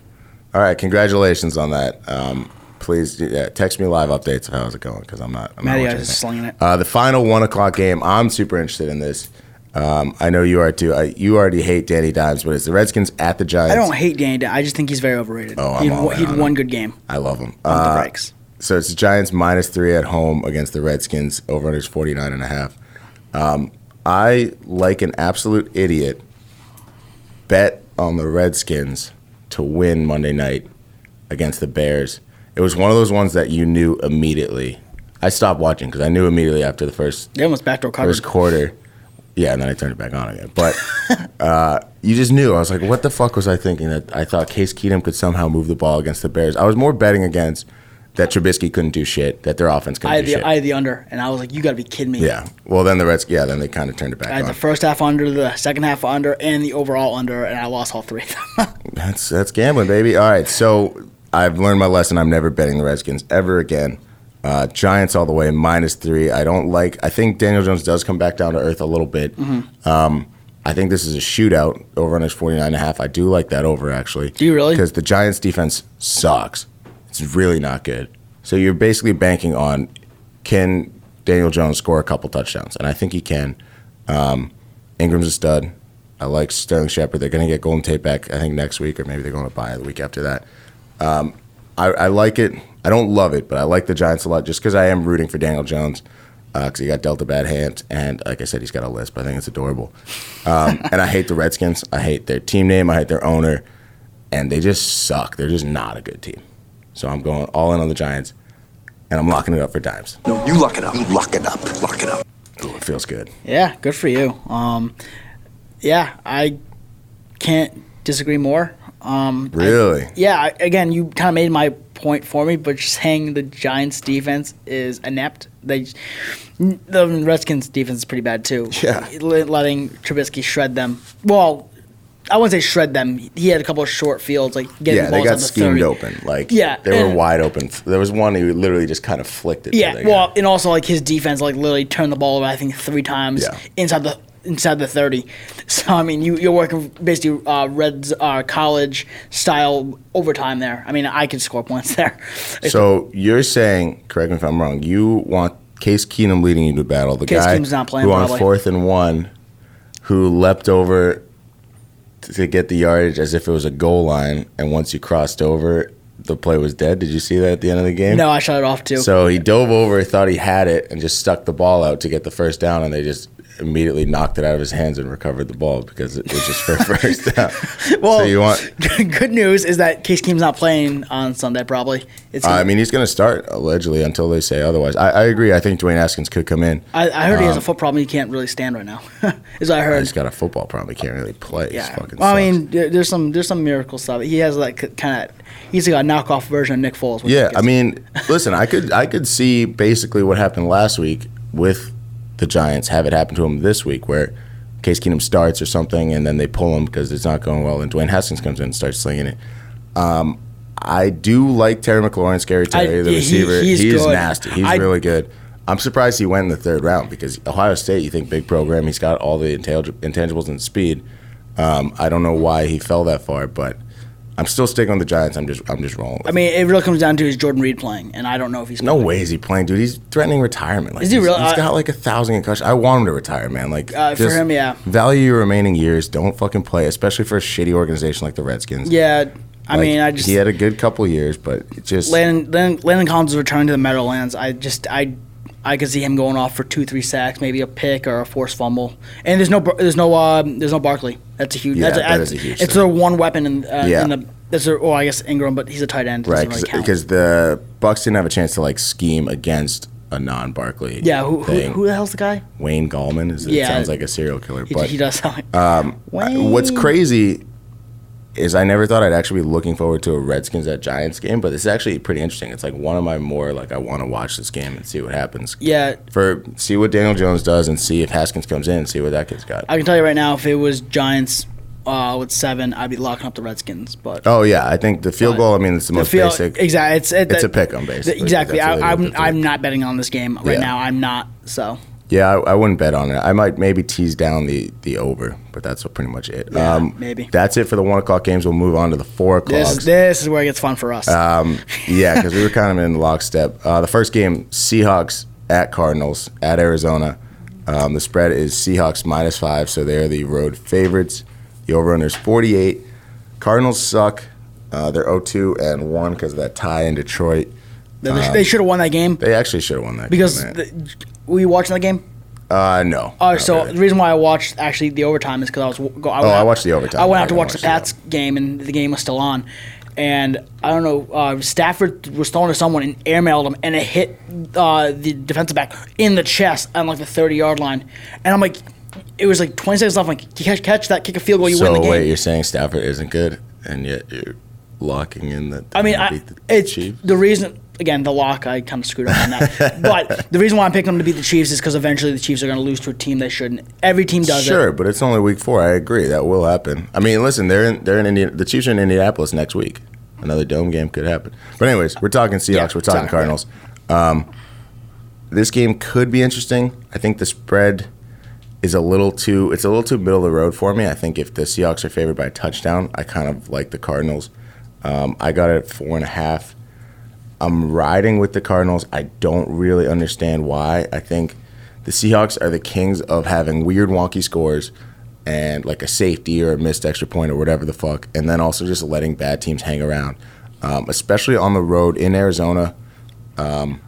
All right, congratulations on that. Um, please yeah, text me live updates of how's it going because I'm not. I'm Maddie, not I was slinging it. Uh, the final one o'clock game. I'm super interested in this. Um, I know you are too. I, you already hate Danny Dimes, but it's the Redskins at the Giants. I don't hate Danny Dimes. I just think he's very overrated. Oh, I'm he'd, all in he'd on one him. Good game. I love him. Uh, the breaks. So it's the Giants minus three at home against the Redskins. Over under forty nine and a half. Um, I like an absolute idiot. Bet on the Redskins to win Monday night against the Bears. It was one of those ones that you knew immediately. I stopped watching because I knew immediately after the first, they almost backdoor covered. First quarter. Yeah, and then I turned it back on again. But uh, you just knew. I was like, what the fuck was I thinking? That I thought Case Keenum could somehow move the ball against the Bears. I was more betting against that Trubisky couldn't do shit, that their offense couldn't I had do the, shit. I had the under, and I was like, you got to be kidding me. Yeah. Well, then the Reds, yeah, then they kind of turned it back on. I had on. the first half under, the second half under, and the overall under, and I lost all three of them. that's, that's gambling, baby. All right, so I've learned my lesson. I'm never betting the Redskins ever again. Uh, Giants all the way, minus three. I don't like – I think Daniel Jones does come back down to earth a little bit. Mm-hmm. Um, I think this is a shootout. Over-under is forty-nine and a half. I do like that over, actually. Do you really? Because the Giants' defense sucks. It's really not good. So you're basically banking on, can Daniel Jones score a couple touchdowns? And I think he can. Um, Ingram's a stud. I like Sterling Shepard. They're going to get Golden Tate back, I think, next week, or maybe they're going to buy it the week after that. Um, I, I like it. I don't love it, but I like the Giants a lot just because I am rooting for Daniel Jones because uh, he got dealt a bad hand. And like I said, he's got a lisp. I think it's adorable. Um, and I hate the Redskins. I hate their team name. I hate their owner. And they just suck. They're just not a good team. So I'm going all in on the Giants, and I'm locking it up for dimes. No, you lock it up. You lock it up. Lock it up. Ooh, it feels good. Yeah, good for you. Um, yeah, I can't disagree more. Um, really? I, yeah, I, again, you kind of made my point for me, but just saying the Giants' defense is inept. They, the Redskins' defense is pretty bad, too. Yeah. Letting Trubisky shred them. Well, I wouldn't say shred them. He had a couple of short fields, like getting yeah, balls out the thirty. Yeah, they got schemed open. Like yeah, they were wide open. There was one he literally just kind of flicked it. Yeah, well, guy. And also like his defense, like literally turned the ball over, I think three times yeah. inside the inside the thirty. So I mean, you you're working basically uh, Reds uh, college style overtime there. I mean, I could score points there. So you're saying, correct me if I'm wrong, you want Case Keenum leading you to battle, the Case guy Keenum's not playing, who on probably. fourth and one, who leapt over to get the yardage as if it was a goal line, and once you crossed over, the play was dead. Did you see that at the end of the game? No, I shot it off too. So he dove over, thought he had it, and just stuck the ball out to get the first down, and they just immediately knocked it out of his hands and recovered the ball because it was just for a first down. Well, so you want... good news is that Case Keenum's not playing on Sunday probably. It's gonna... I mean, he's going to start allegedly until they say otherwise. I, I agree. I think Dwayne Haskins could come in. I, I heard um, he has a foot problem. He can't really stand right now. Is what I heard. He's got a football problem. He can't really play. Yeah. Fucking well, sucks. I mean, there's some there's some miracle stuff. He has like kind of he's got like a knockoff version of Nick Foles. Yeah, I mean, listen, I could I could see basically what happened last week with the Giants have it happen to him this week where Case Keenum starts or something and then they pull him because it's not going well and Dwayne Haskins comes in and starts slinging it. Um, I do like Terry McLaurin, Scary Terry, I, the he, receiver. He's, he's nasty. He's I, really good. I'm surprised he went in the third round because Ohio State, you think big program, he's got all the intangibles and speed. Um, I don't know why he fell that far, but I'm still sticking on the Giants. I'm just I'm just rolling. I mean, it really comes down to is Jordan Reed playing, and I don't know if he's playing. No way is he playing, dude. He's threatening retirement. Like, is he he's, really? He's got like a thousand concussions. I want him to retire, man. Like uh, for him, yeah. Value your remaining years. Don't fucking play, especially for a shitty organization like the Redskins. Yeah, I like, mean, I just he had a good couple years, but it just Landon Landon, Landon Collins' return to the Meadowlands. I just I. I could see him going off for two, three sacks, maybe a pick or a forced fumble. And there's no, there's no, uh, there's no Barkley. That's a huge. Yeah, that's a, that is a huge. It's their one weapon in, uh, yeah. in the. That's their, oh, I guess Ingram, but he's a tight end. Right, because really the Bucs didn't have a chance to like scheme against a non-Barkley. Yeah, who, who, who the hell's the guy? Wayne Gallman. Is it yeah, sounds like a serial killer. He, but he does sound like um, Wayne. What's crazy is I never thought I'd actually be looking forward to a Redskins at Giants game, but it's actually pretty interesting. It's like one of my more, like, I want to watch this game and see what happens. Yeah. For see what Daniel Jones does and see if Haskins comes in and see what that kid's got. I can tell you right now, if it was Giants uh, with seven, I'd be locking up the Redskins. But oh, yeah. I think the field goal, I mean, it's the, the most field, basic. Exactly. It's, it, it's that, a pick 'em, basically. Exactly. I, I'm, I'm not betting on this game right yeah. now. I'm not, so. Yeah, I, I wouldn't bet on it. I might maybe tease down the, the over, but that's pretty much it. Yeah, um, maybe. That's it for the one o'clock games. We'll move on to the four o'clock. This, this is where it gets fun for us. Um, yeah, because we were kind of in lockstep. Uh, the first game, Seahawks at Cardinals at Arizona. Um, the spread is Seahawks minus five, so they're the road favorites. The over-under is forty-eight. Cardinals suck. Uh, they're oh two and one because of that tie in Detroit. They, um, they should have won that game. They actually should have won that because game. Because were you watching that game? Uh, no. Oh, uh, so really. The reason why I watched actually the overtime is because I was. Go, I oh, out, I watched the overtime. I went I out to watch the Pats game, and the game was still on. And I don't know, uh, Stafford was thrown to someone and airmailed him, and it hit uh, the defensive back in the chest on like the thirty-yard line. And I'm like, it was like twenty seconds left. I'm like, catch, catch that, kick a field goal, you so win the game. So wait, you're saying Stafford isn't good, and yet you're locking in that? I mean, I, beat the it's Chiefs? The reason. again, the lock, I kind of screwed up on that. But the reason why I'm picking them to beat the Chiefs is because eventually the Chiefs are going to lose to a team they shouldn't. Every team does sure, it. Sure, but it's only week four. I agree. That will happen. I mean, listen, they're in, they're in Indiana. The Chiefs are in Indianapolis next week. Another dome game could happen. But anyways, we're talking Seahawks. Yeah, we're talking sorry, Cardinals. Yeah. Um, this game could be interesting. I think the spread is a little too – it's a little too middle of the road for me. I think if the Seahawks are favored by a touchdown, I kind of like the Cardinals. Um, I got it at four and a half. I'm riding with the Cardinals. I don't really understand why. I think the Seahawks are the kings of having weird, wonky scores and like a safety or a missed extra point or whatever the fuck, and then also just letting bad teams hang around, um, especially on the road in Arizona. Um,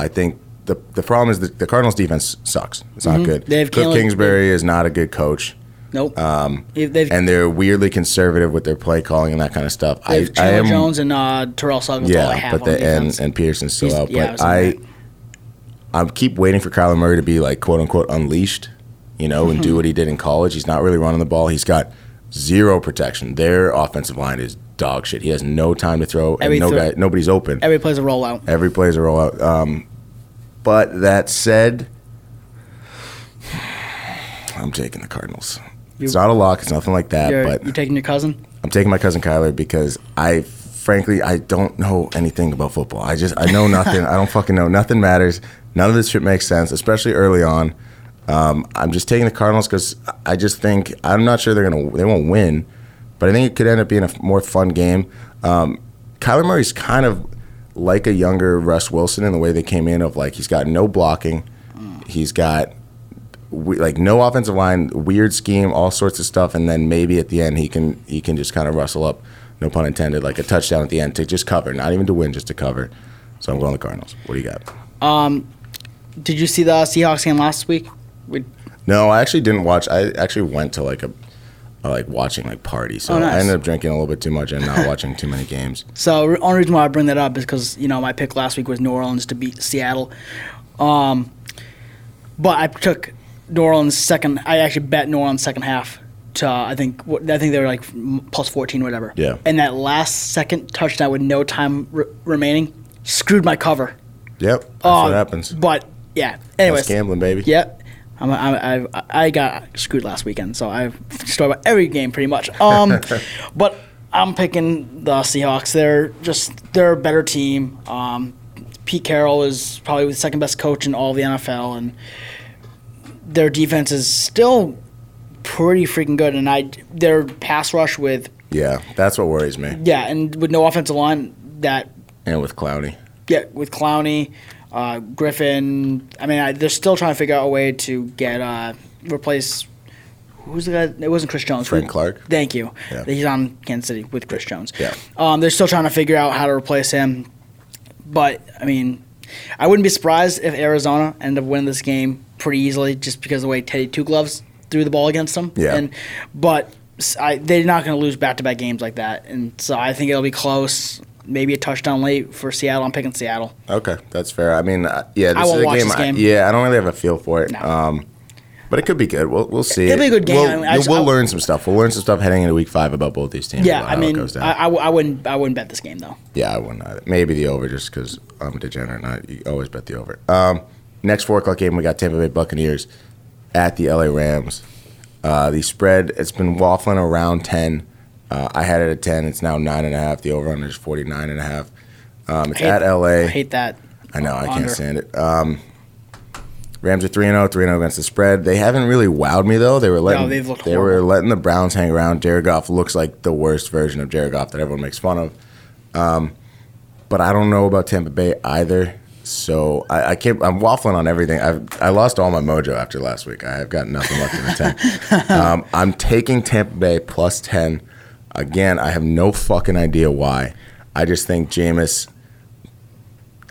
I think the the problem is that the Cardinals' defense sucks. It's mm-hmm. not good. They have Cliff Kale- Kingsbury is not a good coach. Nope. Um, and they're weirdly conservative with their play calling and that kind of stuff. I, I am Jones and uh, Terrell Suggs. Yeah, all I have but the, and and Peterson's still He's, out. Yeah, but I, I, I keep waiting for Kyler Murray to be like quote unquote unleashed, you know, mm-hmm. and do what he did in college. He's not really running the ball. He's got zero protection. Their offensive line is dog shit. He has no time to throw. Every and no throw, guy, nobody's open. Every play's a rollout. Every play's a rollout. Um, but that said, I'm taking the Cardinals. You're, it's not a lock. It's nothing like that. You're, but you're taking your cousin? I'm taking my cousin Kyler because I, frankly, I don't know anything about football. I just, I know nothing. I don't fucking know. Nothing matters. None of this shit makes sense, especially early on. Um, I'm just taking the Cardinals because I just think, I'm not sure they're going to, they won't win, but I think it could end up being a more fun game. Um, Kyler Murray's kind of like a younger Russ Wilson in the way they came in of like, he's got no blocking. He's got... We, like no offensive line, weird scheme, all sorts of stuff, and then maybe at the end he can he can just kind of rustle up, no pun intended, like a touchdown at the end to just cover, not even to win, just to cover. So I'm going the Cardinals. What do you got? Um, did you see the Seahawks game last week? We'd... No, I actually didn't watch. I actually went to like a, a like watching like party, so oh, nice. I ended up drinking a little bit too much and not watching too many games. So the only reason why I bring that up is because you know my pick last week was New Orleans to beat Seattle, um, but I took. New Orleans second. I actually bet New Orleans second half to uh, I think I think they were like plus fourteen, or whatever. Yeah. And that last second touchdown with no time re- remaining screwed my cover. Yep. That's uh, what happens. But yeah. Anyways. That's gambling, baby. Yep. I'm, I'm, I I got screwed last weekend, so I've started about every game pretty much. Um, but I'm picking the Seahawks. They're just they're a better team. Um, Pete Carroll is probably the second best coach in all of the N F L, and. Their defense is still pretty freaking good, and I their pass rush with yeah, that's what worries me. Yeah, and with no offensive line, that and with Clowney, yeah, with Clowney, uh, Griffin. I mean, I, they're still trying to figure out a way to get uh, replace. Who's the guy? It wasn't Chris Jones. Frank Clark. Thank you. Yeah. He's on Kansas City with Chris Jones. Yeah. Um, they're still trying to figure out how to replace him, but I mean, I wouldn't be surprised if Arizona ended up winning this game. Pretty easily, just because of the way Teddy Two Gloves threw the ball against them. Yeah. And but I, they're not going to lose back-to-back games like that, and so I think it'll be close. Maybe a touchdown late for Seattle. I'm picking Seattle. Okay, that's fair. I mean, uh, yeah, this I won't is a watch game. This game. I, yeah, I don't really have a feel for it. No. Um, but it could be good. We'll we'll see. It'll be a good game. We'll, I mean, I just, we'll learn some stuff. We'll learn some stuff heading into Week Five about both these teams. Yeah, I mean, I, I, I wouldn't I wouldn't bet this game though. Yeah, I wouldn't either. Maybe the over, just because I'm a degenerate. And I you always bet the over. Um. Next four o'clock game, we got Tampa Bay Buccaneers at the L A Rams. Uh, the spread, it's been waffling around ten. Uh, I had it at ten. It's now nine and a half. The over-under is forty-nine and a half. Um, it's at L A. I hate that. I know. I can't stand it. Um, Rams are three and oh, three and oh against the spread. They haven't really wowed me, though. They were letting, no, they were letting the Browns hang around. Jared Goff looks like the worst version of Jared Goff that everyone makes fun of. Um, but I don't know about Tampa Bay either. So I, I can't. I'm waffling on everything. I've I lost all my mojo after last week. I've got nothing left in the tank. Um, I'm taking Tampa Bay plus ten. Again, I have no fucking idea why. I just think Jameis.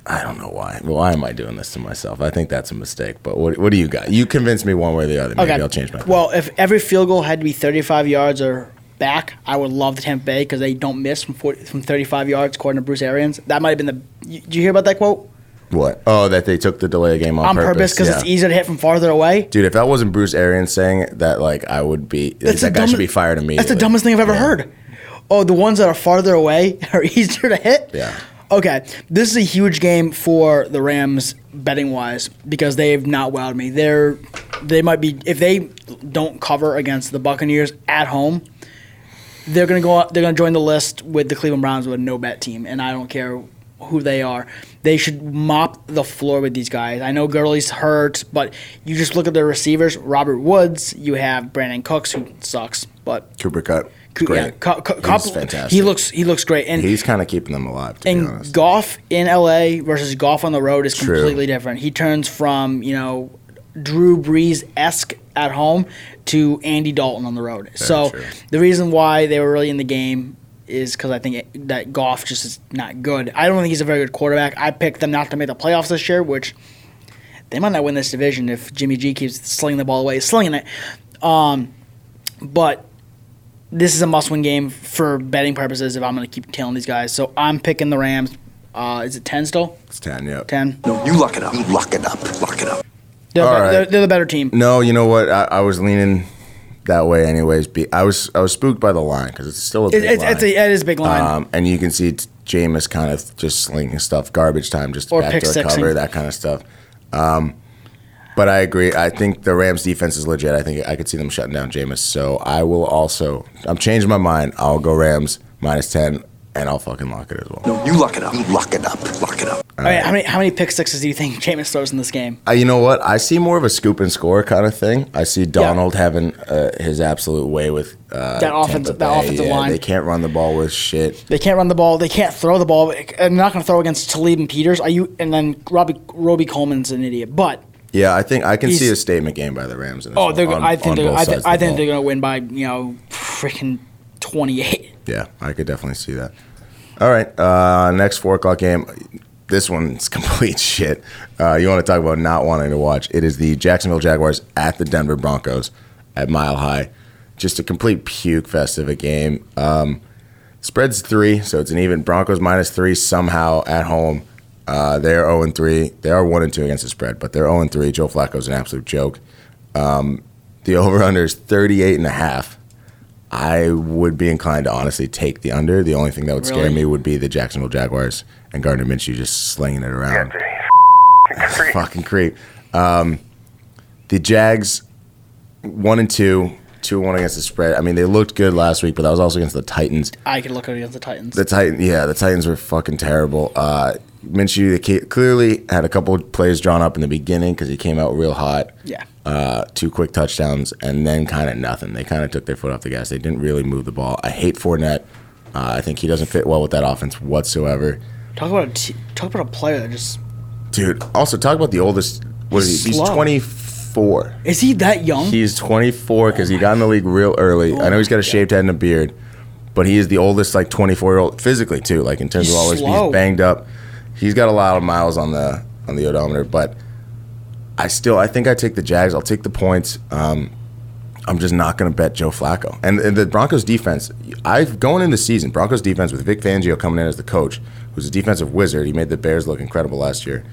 I don't know why. Why am I doing this to myself? I think that's a mistake. But what what do you got? You convince me one way or the other. Maybe okay. I'll change my mind. Well, if every field goal had to be thirty-five yards or back, I would love the Tampa Bay because they don't miss from forty, from thirty-five yards, according to Bruce Arians. That might have been the. You, did you hear about that quote? What? Oh, that they took the delay game on, on purpose because yeah. It's easier to hit from farther away. Dude, if that wasn't Bruce Arians saying that, like I would be, that's that guy dumb- should be fired immediately. That's the dumbest thing I've ever yeah. heard. Oh, the ones that are farther away are easier to hit. Yeah. Okay, this is a huge game for the Rams betting-wise because they've not wowed me. They're they might be if they don't cover against the Buccaneers at home, they're gonna go. They're gonna join the list with the Cleveland Browns with a no-bet team, and I don't care who they are. They should mop the floor with these guys. I know Gurley's hurt, but you just look at their receivers. Robert Woods, you have Brandon Cooks, who sucks, but Cooper Kupp. Great. Yeah, co- co- he's fantastic. He looks, he looks great. And he's kind of keeping them alive, to and be honest. Goff in L A versus Goff on the road is True. completely different. He turns from, you know, Drew Brees-esque at home to Andy Dalton on the road. Very so true. The reason why they were really in the game is because I think it, that Goff just is not good. I don't think he's a very good quarterback. I picked them not to make the playoffs this year, which they might not win this division if Jimmy G keeps slinging the ball away. Slinging it. Um, but... This is a must-win game for betting purposes if I'm going to keep tailing these guys. So I'm picking the Rams. Uh, is it ten still? It's ten, yeah. ten No, you luck it up. You luck it up. Luck it up. They're, All be- right. they're, they're the better team. No, you know what? I, I was leaning that way anyways. I was I was spooked by the line because it's still a big it, it's, line. It's a, it is a big line. Um, and you can see Jameis kind of just slinging stuff, garbage time, just or back to a cover, that kind of stuff. Um But I agree. I think the Rams' defense is legit. I think I could see them shutting down Jameis. So I will also – I'm changing my mind. I'll go Rams minus ten, and I'll fucking lock it as well. No, you lock it up. You lock it up. Lock it up. All right. All right, how many how many pick sixes do you think Jameis throws in this game? Uh, you know what? I see more of a scoop and score kind of thing. I see Donald yeah. having uh, his absolute way with uh, – That offensive, that offensive yeah, line. They can't run the ball with shit. They can't run the ball. They can't throw the ball. They're not going to throw against Talib and Peters. Are you? And then Robbie, Roby Coleman's an idiot. But – Yeah, I think I can He's, see a statement game by the Rams. In this oh, they're, on, I think they're, I, th- the I think they're going to win by, you know, freaking twenty-eight. Yeah, I could definitely see that. All right, uh, next four o'clock game. This one's complete shit. Uh, you want to talk about not wanting to watch? It is the Jacksonville Jaguars at the Denver Broncos at Mile High. Just a complete puke fest of a game. Um, spread's three, so it's an even. Broncos minus three somehow at home. Uh, they're oh and three. They are one and two against the spread, but they're oh and three. Joe Flacco's an absolute joke. Um, the over-under is thirty-eight and a half. I would be inclined to honestly take the under. The only thing that would really? scare me would be the Jacksonville Jaguars and Gardner Minshew just slinging it around. Yeah, creep. Fucking creep. Um, the Jags, one and two. two and one against the spread. I mean, they looked good last week, but that was also against the Titans. I could look against the Titans. The Titan, yeah, the Titans were fucking terrible. Uh, Minshew they clearly had a couple of plays drawn up in the beginning because he came out real hot. Yeah. Uh, two quick touchdowns and then kind of nothing. They kind of took their foot off the gas. They didn't really move the ball. I hate Fournette. Uh, I think he doesn't fit well with that offense whatsoever. Talk about a t- talk about a player that just. Dude, also talk about the oldest. What he's is he? Slow. He's twenty-four. Is he that young? He's twenty-four because oh he got in the league real early. Oh I know he's got a shaved head and a beard, but he is the oldest like twenty-four-year-old physically too. Like in terms he's of always he's banged up. He's got a lot of miles on the on the odometer, but I still I think I take the Jags. I'll take the points. Um, I'm just not going to bet Joe Flacco and, and the Broncos defense. I've going into the season Broncos defense with Vic Fangio coming in as the coach, who's a defensive wizard. He made the Bears look incredible last year.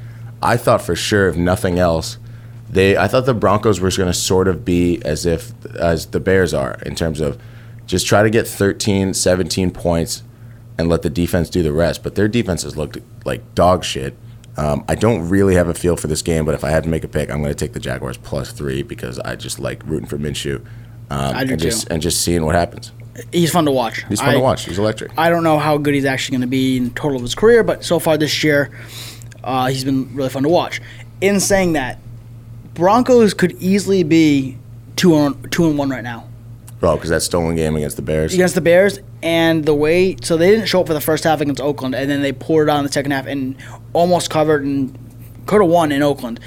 I thought for sure if nothing else. They, I thought the Broncos were going to sort of be as if as the Bears are in terms of just try to get thirteen, seventeen points and let the defense do the rest. But their defense has looked like dog shit. Um, I don't really have a feel for this game, but if I had to make a pick, I'm going to take the Jaguars plus three because I just like rooting for Minshew. Um, I do and too. Just, and just seeing what happens. He's fun to watch. He's fun I, to watch. He's electric. I don't know how good he's actually going to be in total of his career, but so far this year uh, he's been really fun to watch. In saying that, Broncos could easily be two on two and one right now. Oh, because that stolen game against the Bears. Against the Bears, and the way so they didn't show up for the first half against Oakland, and then they poured it on in the second half and almost covered and could have won in Oakland.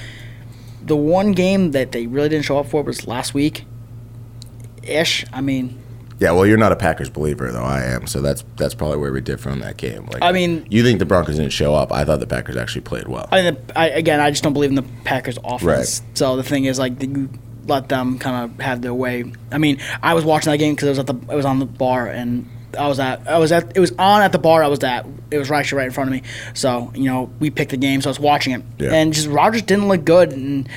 The one game that they really didn't show up for was last week, ish. I mean. Yeah, well, you're not a Packers believer, though I am, so that's that's probably where we differ on that game. Like, I mean, you think the Broncos didn't show up? I thought the Packers actually played well. I, I again, I just don't believe in the Packers' offense. Right. So the thing is, like, you let them kind of have their way. I mean, I was watching that game because it was at the it was on the bar, and I was at I was at it was on at the bar I was at. It was actually right in front of me. So you know, we picked the game, so I was watching it, yeah. And just Rodgers didn't look good, and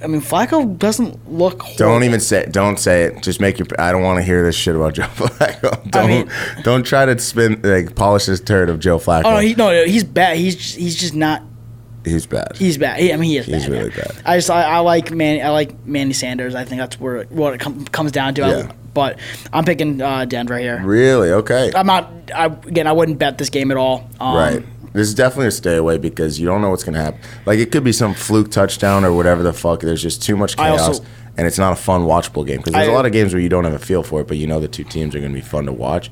I mean, Flacco doesn't look horrible. Don't even say it. Don't say it. Just make your – I don't want to hear this shit about Joe Flacco. Don't I mean, don't try to spin like polish this turd of Joe Flacco. Oh, he, no, he's bad. He's just, he's just not – He's bad. He's bad. He, I mean, he is he's bad. He's really yeah. bad. I just I, – I like Manny I like Manny Sanders. I think that's where what it com- comes down to. Yeah. I, but I'm picking uh, Denver here. Really? Okay. I'm not I, – again, I wouldn't bet this game at all. Um, right. This is definitely a stay away because you don't know what's going to happen. Like, it could be some fluke touchdown or whatever the fuck. There's just too much chaos, also, and it's not a fun, watchable game. Because there's I, a lot of games where you don't have a feel for it, but you know the two teams are going to be fun to watch.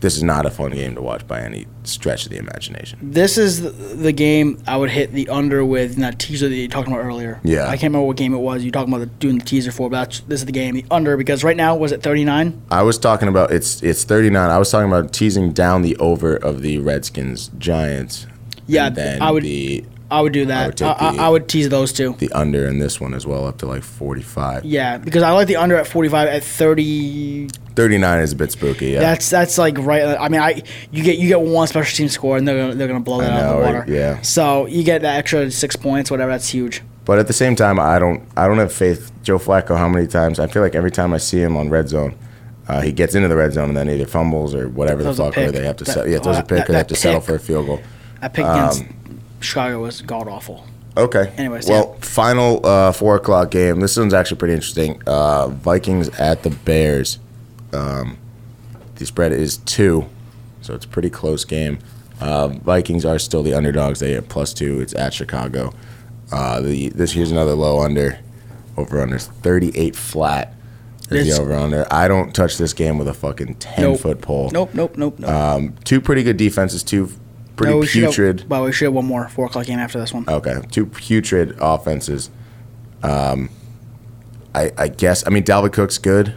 This is not a fun game to watch by any stretch of the imagination. This is the game I would hit the under with in that teaser that you were talking about earlier. Yeah. I can't remember what game it was you were talking about the, doing the teaser for, but that's, this is the game, the under, because right now, was it thirty-nine? I was talking about, it's it's thirty-nine. I was talking about teasing down the over of the Redskins-Giants. Yeah, then I would the, I would do that. I would, I, the, I would tease those two. The under in this one as well, up to like forty-five. Yeah, because I like the under at forty-five. At thirty... thirty-nine is a bit spooky. Yeah, that's that's like right. I mean, I you get you get one special team score and they're gonna, they're gonna blow that know, out of the water. Right? Yeah. So you get that extra six points, whatever. That's huge. But at the same time, I don't I don't have faith. Joe Flacco, how many times? I feel like every time I see him on red zone, uh, he gets into the red zone and then either fumbles or whatever the fuck, or they have to that, settle. Yeah, throws oh, a pick that, or they have to pick, settle for a field goal. That pick um, against Chicago was god awful. Okay. Anyways, well, yeah. final uh, four o'clock game. This one's actually pretty interesting. Uh, Vikings at the Bears. Um, the spread is two, so it's a pretty close game. Uh, Vikings are still the underdogs. They have plus two. It's at Chicago. Uh, the this here's another low under. Over under thirty-eight flat is the over under. I don't touch this game with a fucking ten-foot nope. pole. Nope, nope, nope, nope. Um, two pretty good defenses, two pretty no, we putrid. Have, well, we should have one more four o'clock game after this one. Okay, two putrid offenses. Um, I, I guess, I mean, Dalvin Cook's good.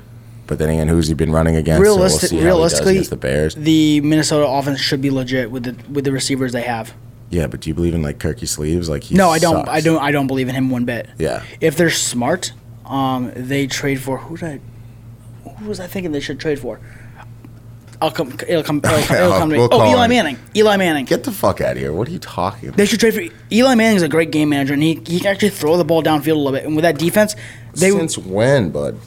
But then again, who's he been running against? Realistic, so we'll see realistically, how he does against the Bears. The Minnesota offense should be legit with the with the receivers they have. Yeah, but do you believe in like Kirky Sleeves? Like he no, I don't. Sucks. I don't. I don't believe in him one bit. Yeah. If they're smart, um, they trade for who did I? Who was I thinking they should trade for? I'll come. It'll come. It'll come, it'll come to me. We'll oh, Eli him. Manning. Eli Manning. Get the fuck out of here! What are you talking about? They should trade for Eli Manning's a great game manager, and he he can actually throw the ball downfield a little bit. And with that defense, they since w- when, bud?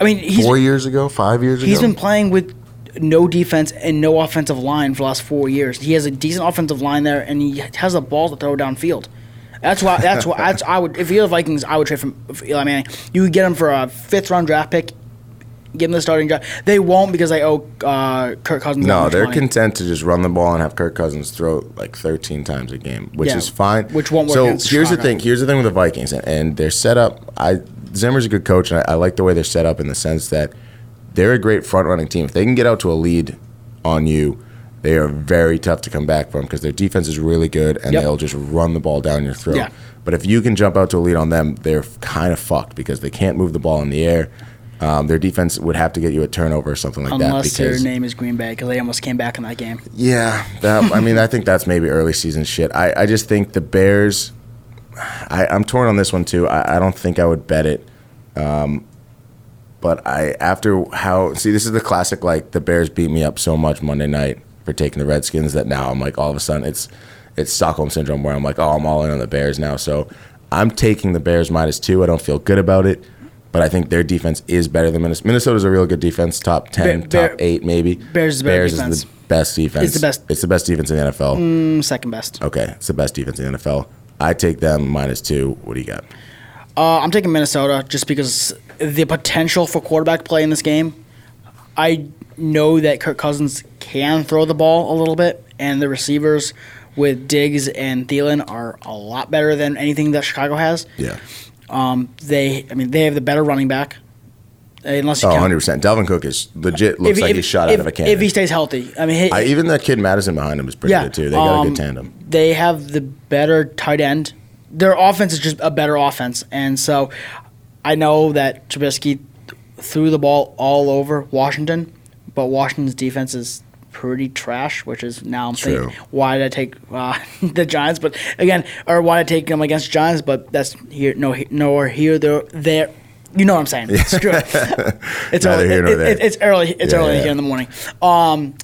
I mean, he's, four years ago, five years he's ago. He's been playing with no defense and no offensive line for the last four years. He has a decent offensive line there, and he has the ball to throw downfield. That's why. That's why. That's, I would. If you're the Vikings, I would trade from Eli Manning. You would get him for a fifth round draft pick. Give him the starting job. They won't because they owe uh, Kirk Cousins. No, they're money. Content to just run the ball and have Kirk Cousins throw like thirteen times a game, which yeah, is fine. Which won't work. So here's Chicago. the thing. Here's the thing with the Vikings and, and their setup. I Zimmer's a good coach, and I, I like the way they're set up in the sense that they're a great front running team. If they can get out to a lead on you, they are very tough to come back from because their defense is really good, and yep. they'll just run the ball down your throat. Yeah. But if you can jump out to a lead on them, they're kind of fucked because they can't move the ball in the air. Um, their defense would have to get you a turnover or something like Unless that. Unless their name is Green Bay, because they almost came back in that game. Yeah. That, I mean, I think that's maybe early season shit. I, I just think the Bears, I, I'm torn on this one too. I, I don't think I would bet it. Um, but I after how – see, this is the classic, like, the Bears beat me up so much Monday night for taking the Redskins that now I'm like all of a sudden it's it's Stockholm Syndrome where I'm like, oh, I'm all in on the Bears now. So I'm taking the Bears minus two. I don't feel good about it. But I think their defense is better than Minnesota. Minnesota's a real good defense, top ten, Bear, top eight maybe. Bears is, Bears is the best defense. It's the best. It's the best defense in the N F L. Mm, second best. Okay, it's the best defense in the N F L. I take them minus two. What do you got? Uh, I'm taking Minnesota just because the potential for quarterback play in this game. I know that Kirk Cousins can throw the ball a little bit, and the receivers with Diggs and Thielen are a lot better than anything that Chicago has. Yeah. Um, they, I mean, they have the better running back. Unless you oh, count. one hundred percent. Dalvin Cook is legit. Looks if, like if, he's shot if, out of a cannon. If he stays healthy, I mean, he, I, even that kid Madison behind him is pretty yeah, good too. They got um, a good tandem. They have the better tight end. Their offense is just a better offense, and so I know that Trubisky threw the ball all over Washington, but Washington's defense is pretty trash, which is now I'm True. thinking, why did I take uh, the Giants? But again, or why did I take them against Giants? But that's here, no, nowhere here, there, there. You know what I'm saying? Yeah. Screw it. It's Neither early. Here nor it, there. It, it's early. It's yeah, early yeah. here in the morning. Um,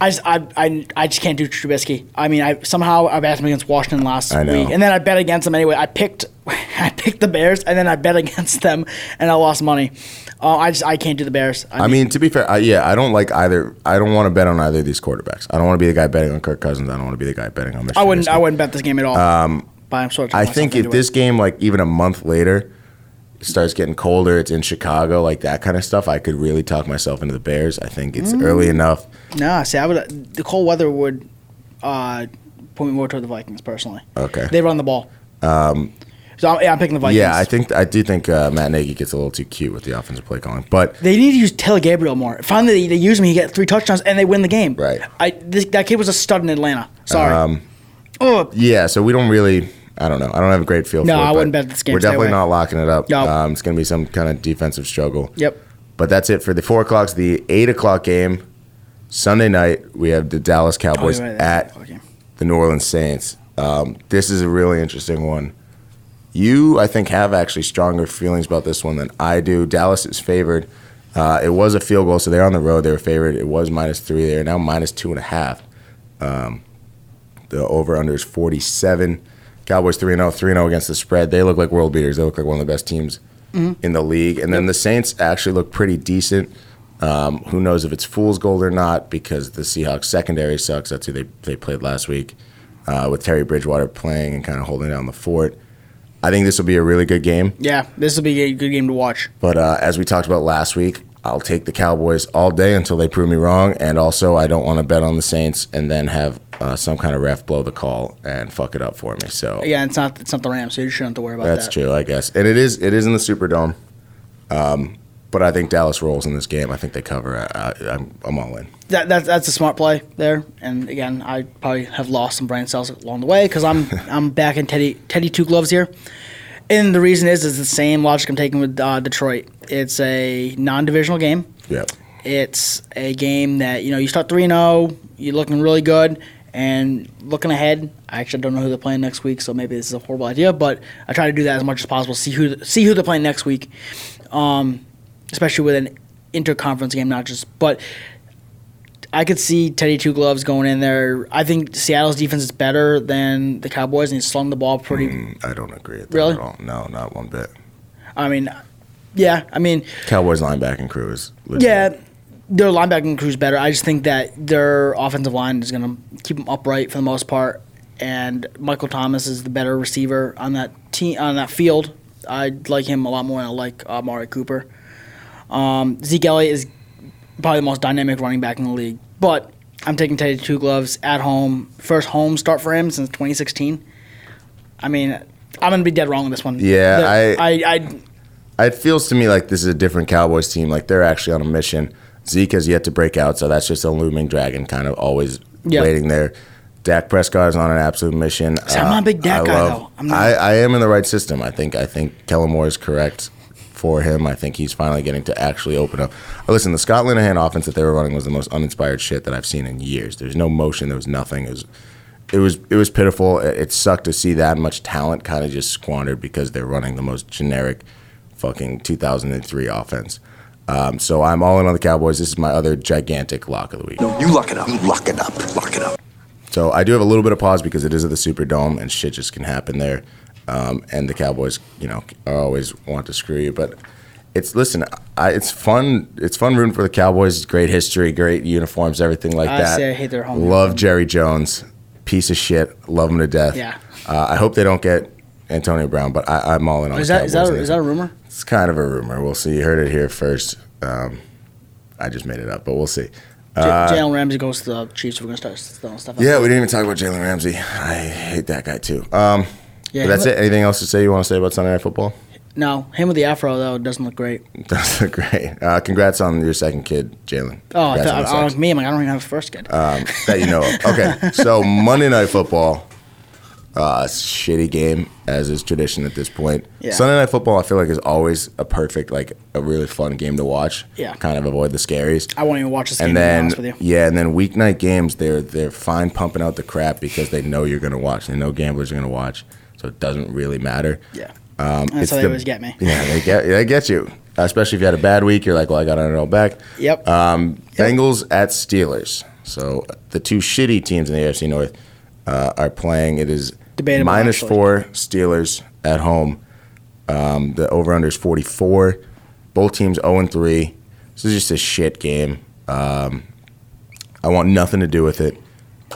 I just, I, I, I just can't do Trubisky. I mean, I somehow I bet him against Washington last week, and then I bet against him anyway. I picked I picked the Bears, and then I bet against them, and I lost money. Uh, I just I can't do the Bears. I, I mean, to be fair, I, yeah, I don't like either. I don't want to bet on either of these quarterbacks. I don't want to be the guy betting on Kirk Cousins. I don't want to be the guy betting on Michigan. I wouldn't. I wouldn't bet this game at all. Um, but I'm sort of I think if this it. game, like even a month later, it starts getting colder, it's in Chicago, like that kind of stuff, I could really talk myself into the Bears. I think it's mm. early enough. No, see, I would. The cold weather would uh, put me more toward the Vikings personally. Okay, they run the ball. Um, So I'm, yeah, I'm picking the Vikings. Yeah, I think I do think uh, Matt Nagy gets a little too cute with the offensive play calling, but they need to use Taylor Gabriel more. Finally, they, they use him. He got three touchdowns and they win the game. Right. I this, that kid was a stud in Atlanta. Sorry. Um, oh. Yeah. So we don't really. I don't know. I don't have a great feel. No, for it. No, I wouldn't bet this game. We're definitely away. Not locking it up. No. Um, it's going to be some kind of defensive struggle. Yep. But that's it for the four o'clocks. The eight o'clock game Sunday night. We have the Dallas Cowboys oh, right, at the New Orleans Saints. Um, this is a really interesting one. You, I think, have actually stronger feelings about this one than I do. Dallas is favored. Uh, it was a field goal, so they're on the road. They were favored. It was minus three. They're now minus two and a half. Um, the over-under is forty-seven. Cowboys three and oh, three and oh against the spread. They look like world beaters. They look like one of the best teams mm-hmm. in the league. And then the Saints actually look pretty decent. Um, who knows if it's fool's gold or not because the Seahawks secondary sucks. That's who they, they played last week uh, with Teddy Bridgewater playing and kind of holding down the fort. I think this will be a really good game. Yeah, this will be a good game to watch. But uh, as we talked about last week, I'll take the Cowboys all day until they prove me wrong. And also, I don't want to bet on the Saints and then have uh, some kind of ref blow the call and fuck it up for me. So yeah, it's not it's not the Rams, so you shouldn't have to worry about that. That's true, I guess. And it is it is in the Superdome. Um, but I think Dallas rolls in this game. I think they cover. I, I, I'm, I'm all in. That, that that's a smart play there. And again, I probably have lost some brain cells along the way because I'm I'm back in Teddy Teddy Two Gloves here. And the reason is is the same logic I'm taking with uh, Detroit. It's a non-divisional game. Yep. It's a game that you know you start three and zero. You're looking really good. And looking ahead, I actually don't know who they're playing next week, so maybe this is a horrible idea. But I try to do that as much as possible. See who see who they're playing next week. Um. Especially with an interconference game, not just. But I could see Teddy Two Gloves going in there. I think Seattle's defense is better than the Cowboys, and he's slung the ball pretty. Mm, I don't agree with that really? at all. No, not one bit. I mean, yeah, I mean. Cowboys' linebacking crew is legit. Yeah, their linebacking crew is better. I just think that their offensive line is going to keep them upright for the most part, and Michael Thomas is the better receiver on that te- on that field. I like him a lot more than I like uh, Amari Cooper. Um, Zeke Elliott is probably the most dynamic running back in the league, but I'm taking Teddy Two Gloves at home. First home start for him since twenty sixteen. I mean, I'm going to be dead wrong on this one. Yeah, the, I, I, I, it feels to me like this is a different Cowboys team. Like they're actually on a mission. Zeke has yet to break out, so that's just a looming dragon kind of always yep. waiting there. Dak Prescott is on an absolute mission. See, uh, I'm not a big Dak I guy, love, though. I'm not I, I am in the right system. I think I think Kellen Moore is correct. For him, I think he's finally getting to actually open up. Oh, listen, the Scott Linehan offense that they were running was the most uninspired shit that I've seen in years. There was no motion. There was nothing. It was, it was, it was pitiful. It, it sucked to see that much talent kind of just squandered because they're running the most generic fucking two thousand three offense. Um, so I'm all in on the Cowboys. This is my other gigantic lock of the week. No, you lock it up. You lock it up. Lock it up. So I do have a little bit of pause because it is at the Superdome and shit just can happen there. Um, and the Cowboys, you know, always want to screw you. But it's listen, I, it's fun. It's fun rooting for the Cowboys. Great history, great uniforms, everything like I that. Say I hate their home. Love home. Jerry Jones, piece of shit. Love him to death. Yeah. Uh, I hope they don't get Antonio Brown, but I, I'm all in on the Cowboys. Is that, is that a rumor? It's kind of a rumor. We'll see. You heard it here first. Um, I just made it up, but we'll see. J- Jalen Ramsey goes to the Chiefs. We're gonna start selling stuff. Out yeah, there. We didn't even talk about Jalen Ramsey. I hate that guy too. Um, Yeah, but that's it. Anything else to say you want to say about Sunday Night Football? No. Him with the afro, though, doesn't look great. Doesn't look great. Uh, congrats on your second kid, Jalen. Oh, th- I, I, me, I'm like, I don't even have a first kid. Um, that you know of. Okay, so Monday Night Football, uh, shitty game, as is tradition at this point. Yeah. Sunday Night Football, I feel like, is always a perfect, like, a really fun game to watch. Yeah. Kind of avoid the scaries. I won't even watch this game, and then, to be honest with you. Yeah, and then weeknight games, they're, they're fine pumping out the crap because they know you're going to watch. They know gamblers are going to watch. So it doesn't really matter. Yeah, um, that's how they the, always get me. Yeah, they get they get you. Especially if you had a bad week, you're like, well, I got it all back. Yep. Um, yep. Bengals at Steelers. So the two shitty teams in the A F C North uh, are playing. It is debatable, minus actually. four Steelers at home. Um, the over-under is forty-four. Both teams oh and three. This is just a shit game. Um, I want nothing to do with it.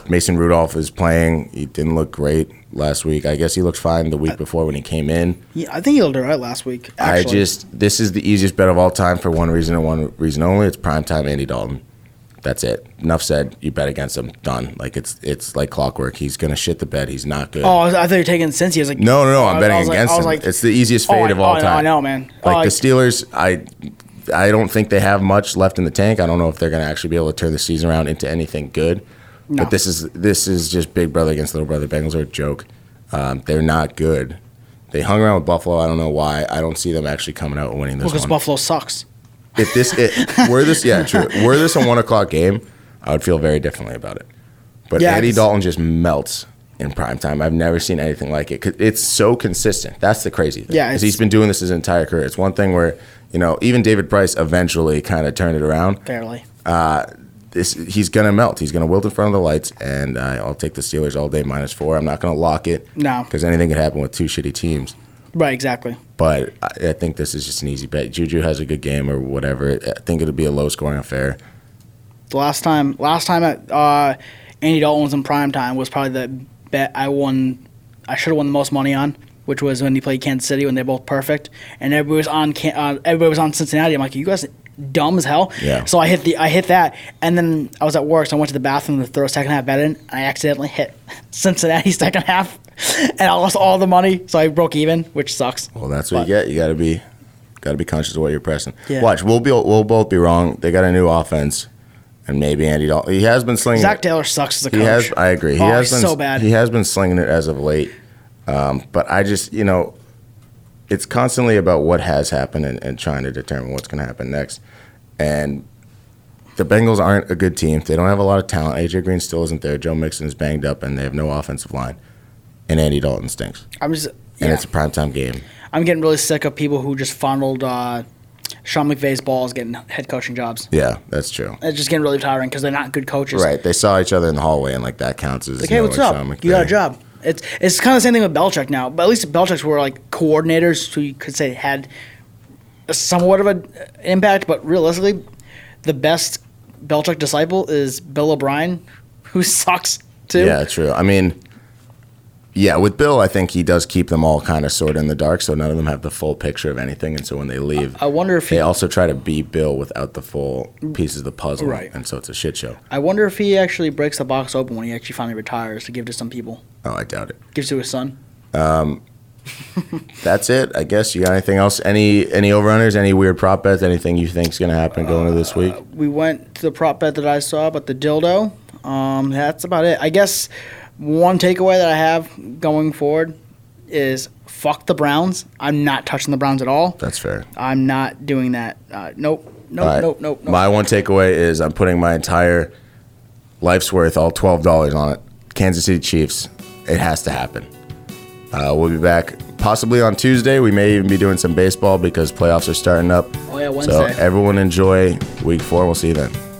Mason Rudolph is playing. He didn't look great last week. I guess he looked fine the week before when he came in. Yeah, I think he looked all right last week, actually. I just, this is the easiest bet of all time for one reason and one reason only. It's primetime Andy Dalton. That's it. Enough said. You bet against him. Done. Like, it's it's like clockwork. He's going to shit the bed. He's not good. Oh, I thought you were taking Cincy. I was like, no, no, no. I'm I, betting I against like, him. Like, it's the easiest fade oh, of all oh, time. I know, man. Like, oh, the Steelers, I I don't think they have much left in the tank. I don't know if they're going to actually be able to turn the season around into anything good. No. But this is this is just big brother against little brother. Bengals are a joke. Um, they're not good. They hung around with Buffalo. I don't know why. I don't see them actually coming out and winning this well, one. Because Buffalo sucks. If this it, were this, yeah, true. Were this a one o'clock game, I would feel very differently about it. But yeah, Andy Dalton just melts in primetime. I've never seen anything like it. Cause it's so consistent. That's the crazy thing. Yeah, because he's been doing this his entire career. It's one thing where, you know, even David Price eventually kind of turned it around. Barely. Uh, this he's gonna melt. He's gonna wilt in front of the lights, and uh, I'll take the Steelers all day minus four. I'm not gonna lock it. No, because anything could happen with two shitty teams. Right, exactly. But I think this is just an easy bet. Juju has a good game or whatever. I think it'll be a low-scoring affair. The last time, last time at, uh, Andy Dalton was in primetime was probably the bet I won. I should have won the most money on, which was when he played Kansas City when they're both perfect, and everybody was on. Uh, everybody was on Cincinnati. I'm like, you guys dumb as hell. Yeah. So I hit the I hit that, and then I was at work, so I went to the bathroom to throw a second half bet in, and I accidentally hit Cincinnati second half. And I lost all the money, so I broke even, which sucks. Well, that's what but. you get. You gotta be, gotta be conscious of what you're pressing. Yeah. Watch, we'll be, we'll both be wrong. They got a new offense, and maybe Andy Dalton. He has been slinging. Zach it. Taylor sucks as a coach. He has, I agree. He oh, has he's been so bad. He has been slinging it as of late. Um, but I just, you know, it's constantly about what has happened and, and trying to determine what's going to happen next. And the Bengals aren't a good team. They don't have a lot of talent. A J Green still isn't there. Joe Mixon is banged up, and they have no offensive line. And Andy Dalton stinks. I'm just, yeah. And it's a primetime game. I'm getting really sick of people who just fondled uh, Sean McVay's balls getting head coaching jobs. Yeah, that's true. It's just getting really tiring because they're not good coaches. Right. They saw each other in the hallway, and like that counts as. Like, hey, what's up? You got a job. It's it's kind of the same thing with Belichick now, but at least Belichick's were like coordinators who you could say had somewhat of an impact. But realistically, the best Belichick disciple is Bill O'Brien, who sucks too. Yeah, true. I mean. Yeah, with Bill, I think he does keep them all kind of sort of in the dark, so none of them have the full picture of anything, and so when they leave, I wonder if they he, also try to be Bill without the full pieces of the puzzle, right. And so it's a shit show. I wonder if he actually breaks the box open when he actually finally retires to give to some people. Oh, I doubt it. Gives to his son. Um, that's it, I guess. You got anything else? Any any over-unders, any weird prop bets, anything you think's going to happen going uh, into this week? We went to the prop bet that I saw about the dildo. Um, that's about it. I guess... One takeaway that I have going forward is fuck the Browns. I'm not touching the Browns at all. That's fair. I'm not doing that. Uh, nope, nope, right. nope, nope, nope. My one takeaway is I'm putting my entire life's worth, all twelve dollars on it. Kansas City Chiefs. It has to happen. Uh, we'll be back possibly on Tuesday. We may even be doing some baseball because playoffs are starting up. Oh, yeah, Wednesday. So everyone enjoy week four. We'll see you then.